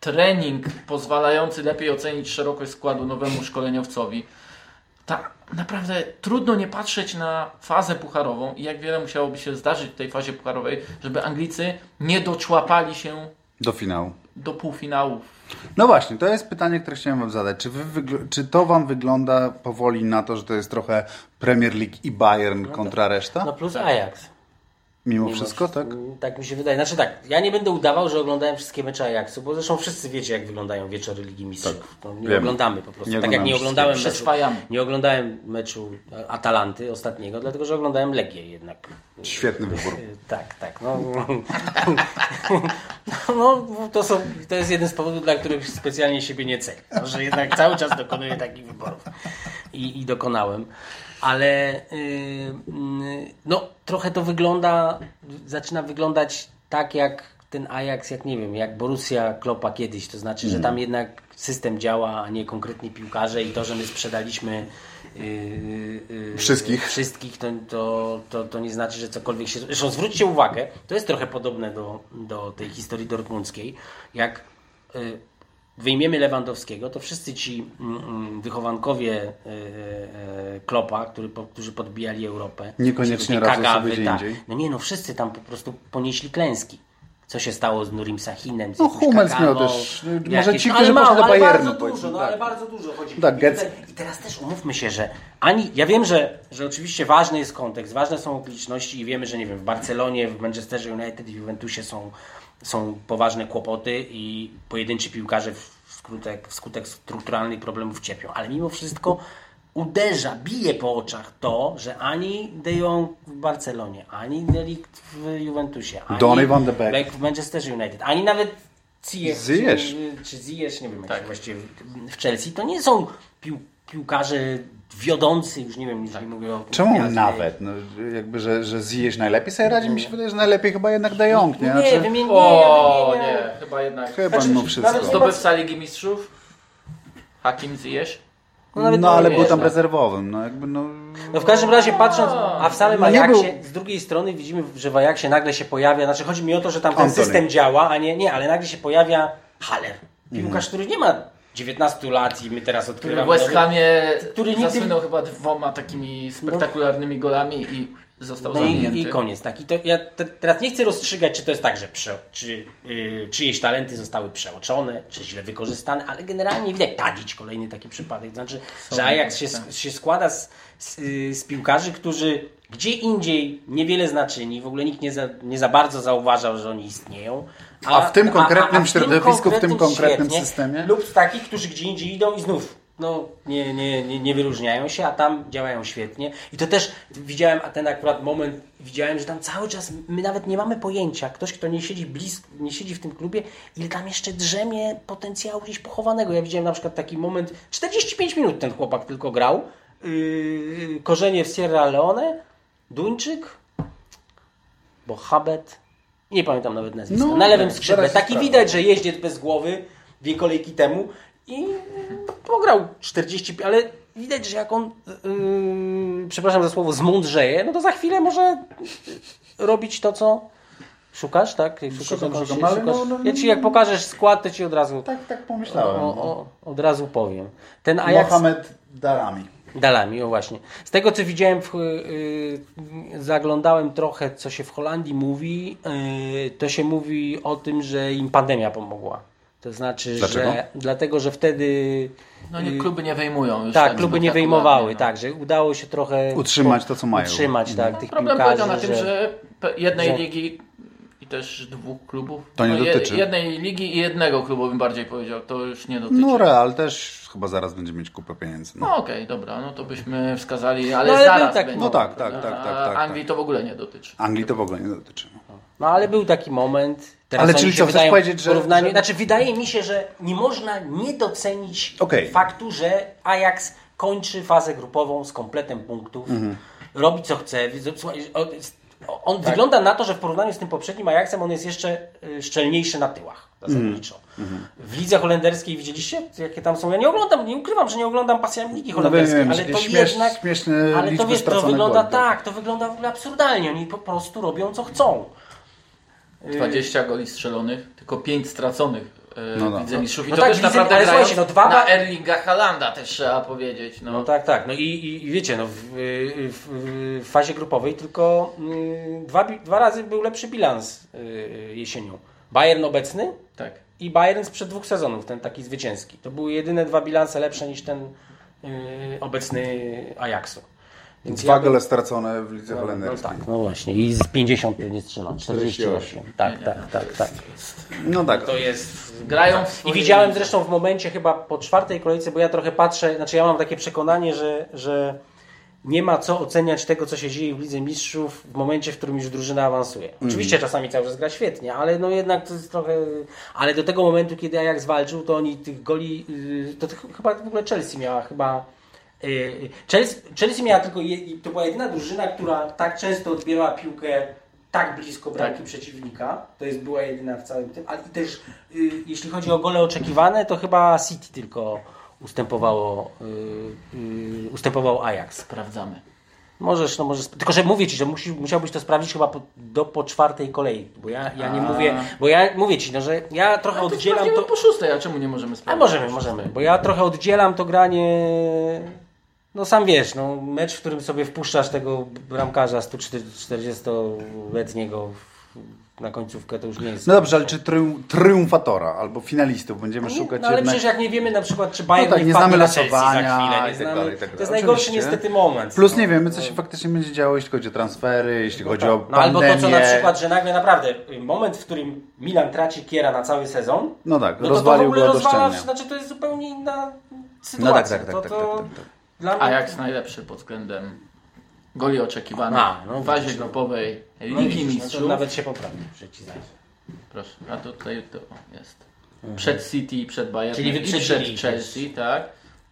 trening pozwalający lepiej ocenić szerokość składu nowemu szkoleniowcowi. Ta naprawdę trudno nie patrzeć na fazę pucharową i jak wiele musiałoby się zdarzyć w tej fazie pucharowej, żeby Anglicy nie doczłapali się do finału, do półfinału. No właśnie, to jest pytanie, które chciałem wam zadać. Czy to wam wygląda powoli na to, że to jest trochę Premier League i Bayern kontra reszta? No plus Ajax. Mimo wszystko, tak? Tak mi się wydaje. Znaczy tak, ja nie będę udawał, że oglądałem wszystkie mecze Ajaxu, bo zresztą wszyscy wiecie, jak wyglądają wieczory Ligi Mistrzów. Tak, no, nie oglądamy po prostu. Nie tak jak nie oglądałem meczu Atalanty ostatniego, dlatego że oglądałem Legię jednak. Świetny wybór. Tak. No, to jest jeden z powodów, dla których specjalnie siebie nie cenię. No, że jednak cały czas dokonuję takich wyborów. I dokonałem. Ale no, trochę to zaczyna wyglądać tak jak ten Ajax, jak nie wiem, jak Borussia Kloppa kiedyś, to znaczy, że tam jednak system działa, a nie konkretni piłkarze i to, że my sprzedaliśmy wszystkich to nie znaczy, że cokolwiek się... Zresztą zwróćcie uwagę, to jest trochę podobne do tej historii dortmundzkiej, jak... Wyjmiemy Lewandowskiego, to wszyscy ci wychowankowie Kloppa, którzy podbijali Europę. Niekoniecznie razem sobie indziej. No wszyscy tam po prostu ponieśli klęski. Co się stało z Nurim Sahinem, z Hummels miał też. Może ci, którzy poszli do Bayernu. Ale bardzo dużo chodzi. I teraz też umówmy się, że ani... Ja wiem, że oczywiście ważny jest kontekst, ważne są okoliczności i wiemy, że nie wiem, w Barcelonie, w Manchesterze United i Juventusie są poważne kłopoty i pojedynczy piłkarze wskutek strukturalnych problemów cierpią. Ale mimo wszystko bije po oczach to, że ani De Jong w Barcelonie, ani Delikt w Juventusie, ani Van de Beek w Manchester United, ani nawet Ziyech, nie wiem jak właściwie w Chelsea, to nie są piłkarze wiodący, już nie wiem, jeżeli mówię o... Czemu jazdy? Nawet? No, jakby, że Ziyech najlepiej sobie radzi? Mi się wydaje, że najlepiej chyba jednak De Jong, nie? Chyba jednak. Chyba mimo wszystko. Zdobywca Ligi Mistrzów? Hakim Ziyech? Ale był tam rezerwowym. W każdym razie patrząc, a w samym Ajaxie, z drugiej strony widzimy, że w Ajaxie nagle się pojawia, znaczy chodzi mi o to, że tam ten system działa, a nie, ale nagle się pojawia Haller. Piłkarz, który nie ma 19 lat i my teraz odkrywamy... W West Hamie zasłynął chyba dwoma takimi spektakularnymi golami i został zamknięty. I koniec. Tak. I to, ja teraz nie chcę rozstrzygać, czy to jest tak, że czyjeś talenty zostały przeoczone, czy źle wykorzystane, ale generalnie widać Tadić, kolejny taki przypadek. Znaczy, że Ajax się składa z piłkarzy, którzy gdzie indziej niewiele znaczyli, w ogóle nikt nie za bardzo zauważał, że oni istnieją. A w tym konkretnym środowisku, w tym konkretnym systemie? Lub takich, którzy gdzie indziej idą i znów nie wyróżniają się, a tam działają świetnie. I to też widziałem, a ten akurat moment, że tam cały czas my nawet nie mamy pojęcia. Ktoś, kto nie siedzi w tym klubie, ile tam jeszcze drzemie potencjału gdzieś pochowanego. Ja widziałem na przykład taki moment, 45 minut ten chłopak tylko grał. Korzenie w Sierra Leone, Duńczyk, Bohabet, nie pamiętam nawet nazwiska, na lewym skrzydle. Taki widać, że jeździec bez głowy, 2 kolejki temu i pograł 40, ale widać, że jak on, przepraszam za słowo, zmądrzeje, no to za chwilę może robić to, co... Szukasz, tak? Ja ci jak pokażesz skład, to ci od razu... Tak pomyślałem. Od razu powiem. Ten Ajax... Mohamed Dalami, właśnie. Z tego, co widziałem, zaglądałem trochę, co się w Holandii mówi, to się mówi o tym, że im pandemia pomogła. To znaczy, dlatego, że wtedy... kluby nie wyjmują. Już tak, kluby nie wyjmowały. Tak, że udało się trochę... Utrzymać to, co mają. Utrzymać, tak, tych piłkarzy. Problem polega na tym, że jednej ligi i też 2 klubów. To nie dotyczy. Jednej ligi i jednego klubu, bym bardziej powiedział. To już nie dotyczy. Real też chyba zaraz będzie mieć kupę pieniędzy. Dobra, to byśmy wskazali, ale zaraz tak, będzie. Tak. Anglii to w ogóle nie dotyczy. Ale był taki moment. Teraz ale czyli co, chcesz powiedzieć, że... Znaczy wydaje mi się, że nie można nie docenić faktu, że Ajax kończy fazę grupową z kompletem punktów, robi co chce. On wygląda na to, że w porównaniu z tym poprzednim Ajaxem on jest jeszcze szczelniejszy na tyłach zasadniczo. W lidze holenderskiej widzieliście, jakie tam są? Ja nie oglądam, nie ukrywam, że nie oglądam pasjaniki holenderskiej, ale to jednak... Ale to wiesz, to wygląda w ogóle absurdalnie. Oni po prostu robią co chcą. 20 goli strzelonych, tylko 5 straconych. Lidze Mistrzów. I to tak, też naprawdę grając na Erlinga Haalanda, też trzeba powiedzieć. No, tak. No i wiecie, w fazie grupowej tylko dwa razy był lepszy bilans jesienią. Bayern obecny? Tak. I Bayern sprzed 2 sezonów, ten taki zwycięski. To były jedyne dwa bilanse lepsze niż ten obecny Ajaxu. Więc dwa gole stracone w lidze holenderskiej. No tak, no właśnie. I z 50 nie strzelam, 48. Tak. No tak. To jest... Grają w swoje... I widziałem zresztą w momencie chyba po 4 kolejce, bo ja trochę patrzę, znaczy ja mam takie przekonanie, że nie ma co oceniać tego, co się dzieje w Lidze Mistrzów w momencie, w którym już drużyna awansuje. Oczywiście czasami cały czas gra świetnie, ale no jednak to jest trochę... Ale do tego momentu, kiedy Ajax walczył, to oni tych goli... To chyba w ogóle Chelsea miała chyba... Chelsea miała tylko... To była jedyna drużyna, która tak często odbierała piłkę tak blisko bramki przeciwnika. To jest była jedyna w całym tym. Ale też jeśli chodzi o gole oczekiwane, to chyba City tylko... Ustępował Ajax. Sprawdzamy. Możesz. Tylko, że mówię Ci, że musiałbyś to sprawdzić chyba po 4 kolei, bo ja nie mówię, bo ja mówię Ci, że ja trochę oddzielam to... po 6, a czemu nie możemy sprawdzić? A możemy, bo ja trochę oddzielam to granie... No sam wiesz, mecz, w którym sobie wpuszczasz tego bramkarza 140-letniego na końcówkę, to już nie jest... No dobrze, ale czy triumfatora albo finalistów będziemy szukać? No ale jednak... przecież jak nie wiemy na przykład, czy Bayern nie wpadnie na Chelsea za chwilę, nie znamy, to jest najgorszy niestety moment. Plus nie wiemy, co się faktycznie będzie działo, jeśli chodzi o transfery, jeśli chodzi o pandemię. Albo to, co na przykład, że nagle naprawdę moment, w którym Milan traci Kiera na cały sezon, rozwalił go do szczelnia. Znaczy to jest zupełnie inna sytuacja. No tak. Ajax najlepszy pod względem goli oczekiwanych w fazie grupowej Ligi Mistrzów. Nawet się poprawi. Proszę, a to tutaj to jest. Przed City i przed Bayern. Czyli przed Chelsea, tak.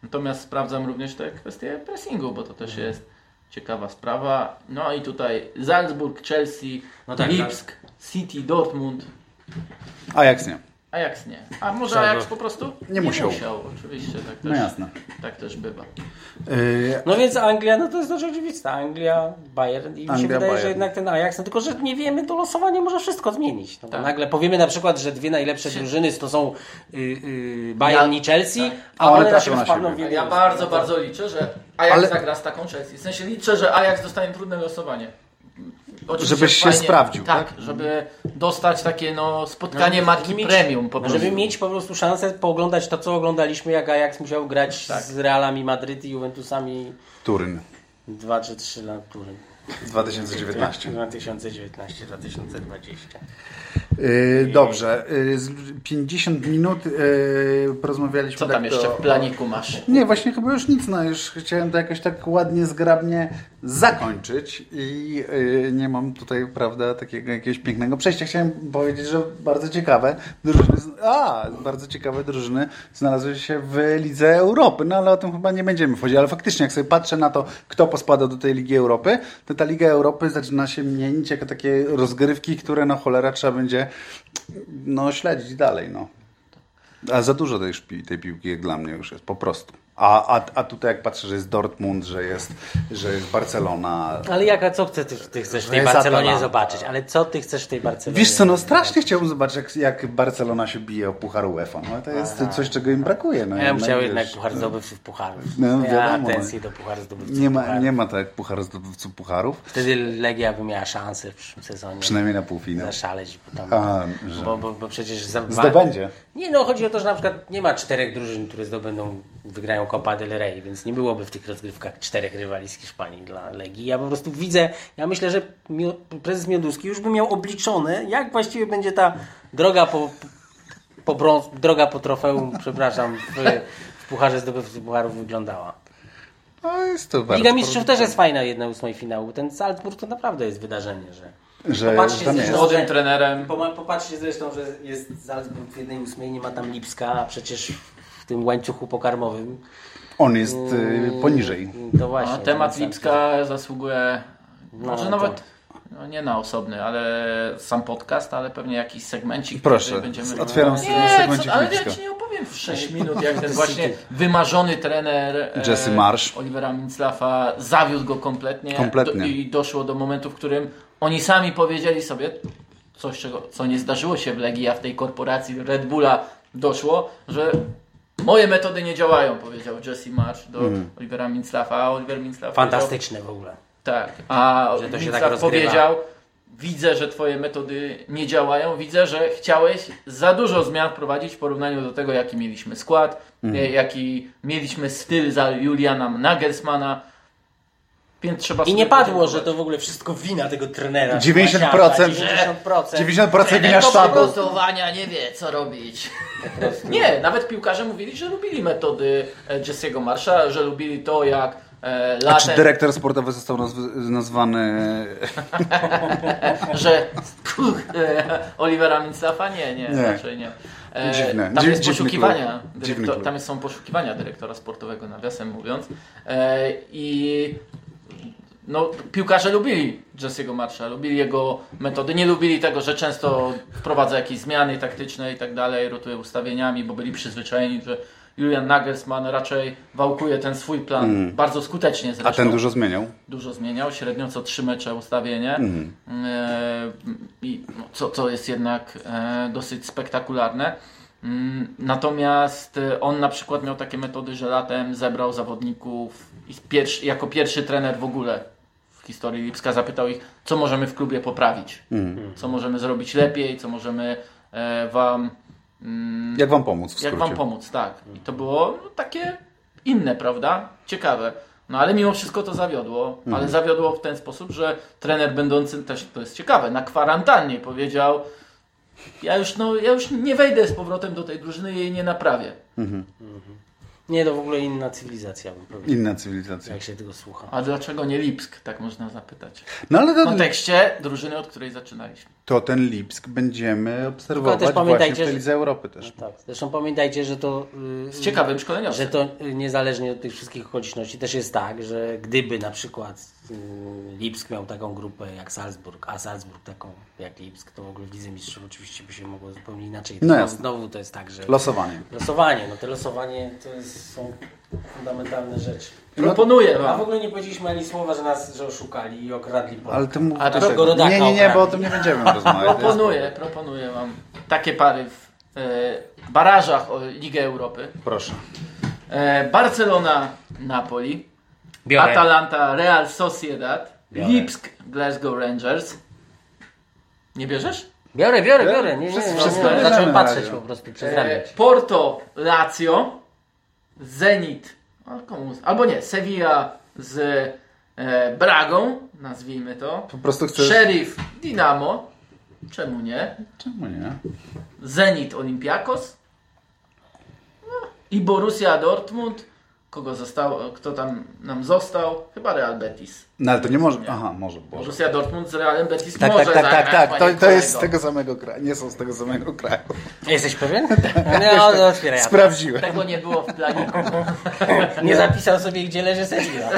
Natomiast sprawdzam również te kwestie pressingu, bo to też jest ciekawa sprawa. No i tutaj Salzburg, Chelsea, Lipsk, City, Dortmund. Ajax nie. A może Ajax po prostu? Nie musiał. Oczywiście, tak też, jasne. Tak też bywa. Więc Anglia, to jest rzecz oczywista. Anglia, Bayern i mi się wydaje, że jednak ten Ajax, tylko że nie wiemy, to losowanie może wszystko zmienić. No, tak. Nagle powiemy na przykład, że dwie najlepsze drużyny to są Bayern i Chelsea, a one na siebie wpadną. Ja bardzo liczę, że Ajax zagra z taką Chelsea. W sensie liczę, że Ajax dostanie trudne losowanie. Żebyś się sprawdził. Tak, żeby dostać takie spotkanie marki premium. Żeby mieć po prostu szansę pooglądać to, co oglądaliśmy, jak Ajax musiał grać z Realami Madryt i Juventusami. Turyn. 2 czy 3 lat Turyn. 2019-2020. Dobrze. 50 minut porozmawialiśmy. Co tam jeszcze w planiku masz? Nie, właśnie chyba już nic. Już chciałem to jakoś tak ładnie, zgrabnie zakończyć i nie mam tutaj, prawda, takiego jakiegoś pięknego przejścia. Chciałem powiedzieć, że bardzo ciekawe drużyny znalazły się w Lidze Europy, ale o tym chyba nie będziemy wchodzić. Ale faktycznie, jak sobie patrzę na to, kto pospada do tej Ligi Europy, to ta Liga Europy zaczyna się mienić jako takie rozgrywki, które cholera trzeba będzie śledzić dalej. A za dużo tej piłki jak dla mnie już jest po prostu. A tutaj jak patrzę, że jest Dortmund, że jest Barcelona. Ale co ty chcesz w tej Barcelonie zobaczyć? Ale co ty chcesz w tej Barcelonie? Wiesz co, strasznie chciałbym zobaczyć, jak Barcelona się bije o puchar UEFA. To jest coś, czego im brakuje. Ja bym chciał jednak puchar zdobywców pucharów. Ja atencję do pucharu zdobywców pucharów. Nie ma tak puchar zdobywców pucharów. Wtedy Legia by miała szansę w przyszłym sezonie. Przynajmniej na półfinał. Zaszaleć. Bo przecież... Zdobędzie. Nie, chodzi o to, że na przykład nie ma 4 drużyn, które wygrają Copa del Rey, więc nie byłoby w tych rozgrywkach 4 rywali z Hiszpanii dla Legii. Ja po prostu widzę, myślę, że prezes Mioduski już by miał obliczone, jak właściwie będzie ta droga po brąz, droga po trofeum, w pucharze zdobywcy pucharów wyglądała. Jest to Liga Mistrzów też jest fajna, 1/8 finału. Ten Salzburg to naprawdę jest wydarzenie, Popatrzcie zresztą, że jest Salzburg w 1/8, nie ma tam Lipska, a przecież w tym łańcuchu pokarmowym on jest poniżej. To właśnie. Temat Lipska zasługuje nie na osobny, ale sam podcast, ale pewnie jakiś segmencik. Proszę, będziemy... otwieram segmencik Lipska. Ja Ci nie opowiem w 6 minut, jak ten właśnie wymarzony trener Jesse Marsch Olivera Mintzlaffa zawiódł go kompletnie. I doszło do momentu, w którym oni sami powiedzieli sobie coś, co nie zdarzyło się w Legii, a w tej korporacji Red Bulla doszło, że moje metody nie działają, powiedział Jesse Marsch do Olivera Mintzlaffa. Oliver Mintzlaff fantastyczny w ogóle. Tak, a Mintzlaff tak powiedział, widzę, że twoje metody nie działają, widzę, że chciałeś za dużo zmian wprowadzić w porównaniu do tego, jaki mieliśmy skład, jaki mieliśmy styl za Juliana Nagelsmana. Więc trzeba i nie padło, że to w ogóle wszystko wina tego trenera. 90% wina sztabu. Głosowania nie wie, co robić. Nie, nawet piłkarze mówili, że lubili metody Jesse'ego Marsza, że lubili to, jak latem... A czy dyrektor sportowy został nazwany... że Olivera Mintzlaffa? Nie, raczej nie. Dziwne. Tam jest poszukiwania. Tam są poszukiwania dyrektora sportowego, nawiasem mówiąc. I... No, piłkarze lubili Jesse'ego Marsza, lubili jego metody, nie lubili tego, że często wprowadza jakieś zmiany taktyczne i tak dalej, rotuje ustawieniami, bo byli przyzwyczajeni, że Julian Nagelsmann raczej wałkuje ten swój plan bardzo skutecznie zresztą. A ten dużo zmieniał? Dużo zmieniał, średnio co 3 mecze ustawienie i co jest jednak dosyć spektakularne. Natomiast on na przykład miał takie metody, że latem zebrał zawodników i jako pierwszy trener w ogóle w historii Lipska zapytał ich, co możemy w klubie poprawić, co możemy zrobić lepiej, co możemy wam... jak wam pomóc w skrócie. Jak wam pomóc, tak. I to było takie inne, prawda? Ciekawe. No ale mimo wszystko to zawiodło, ale zawiodło w ten sposób, że trener będący, też to jest ciekawe, na kwarantannie powiedział, ja już nie wejdę z powrotem do tej drużyny, jej nie naprawię. Nie, to w ogóle inna cywilizacja. Inna cywilizacja. Jak się tego słucha. A dlaczego nie Lipsk? Tak można zapytać. No, ale to... W kontekście drużyny, od której zaczynaliśmy. To ten Lipsk będziemy obserwować też właśnie w Lidze Europy też. No tak. Zresztą pamiętajcie, że to... z ciekawym szkoleniowcem. Że to niezależnie od tych wszystkich okoliczności też jest tak, że gdyby na przykład Lipsk miał taką grupę jak Salzburg, a Salzburg taką jak Lipsk, to w ogóle w Lidze Mistrzów oczywiście by się mogło zupełnie inaczej. No znowu to jest tak, że... Losowanie. No to losowanie to są fundamentalne rzeczy. Proponuję wam. A w ogóle nie powiedzieliśmy ani słowa, że oszukali i okradli Polskę. Ale to a tego rodaka Nie, bo o tym nie będziemy rozmawiać. Proponuję wam takie pary w barażach o Ligę Europy. Proszę. Barcelona, Napoli. Biorę. Atalanta, Real Sociedad. Biorę. Lipsk, Glasgow Rangers. Nie bierzesz? Biorę. Nie, zacząłem patrzeć po prostu. Porto, Lazio. Zenit, albo nie, Sevilla z Bragą, nazwijmy to. Po prostu chcesz... Sheriff, Dinamo. Czemu nie? Zenit, Olympiakos. No. I Borussia Dortmund. Kto tam nam został? Chyba Real Betis. No ale to nie może. Aha, może. Boże. Borussia Dortmund z Realem Betis tak, może tak. To jest z tego samego kraju. Nie są z tego samego kraju. Jesteś pewien? No, otwieraj. Sprawdziłem. Tego nie było w planie. Nie zapisał sobie, gdzie leży Sevilla.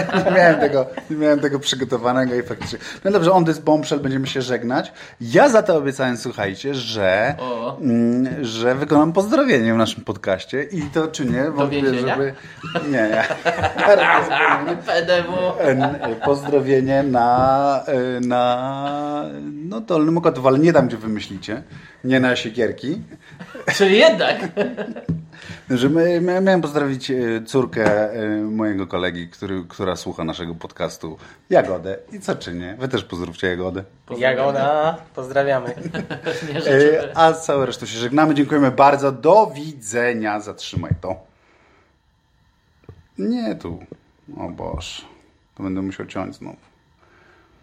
Nie miałem tego przygotowanego i faktycznie. No dobrze, on this bombshell, będziemy się żegnać. Ja za to obiecałem, słuchajcie, że wykonam pozdrowienie w naszym podcaście i to czynię. Pozdrowienie na Dolnym Okotów, ale nie tam, gdzie wymyślicie. Nie na Siekierki. Czyli jednak. Że miałem pozdrowić córkę mojego kolegi, która słucha naszego podcastu, Jagodę. I co czynię? Wy też pozdrówcie Jagodę. Jagoda, pozdrawiamy. A całe resztę się żegnamy. Dziękujemy bardzo. Do widzenia. Zatrzymaj to. Nie tu. O Boże. To będę musiał ciąć znowu.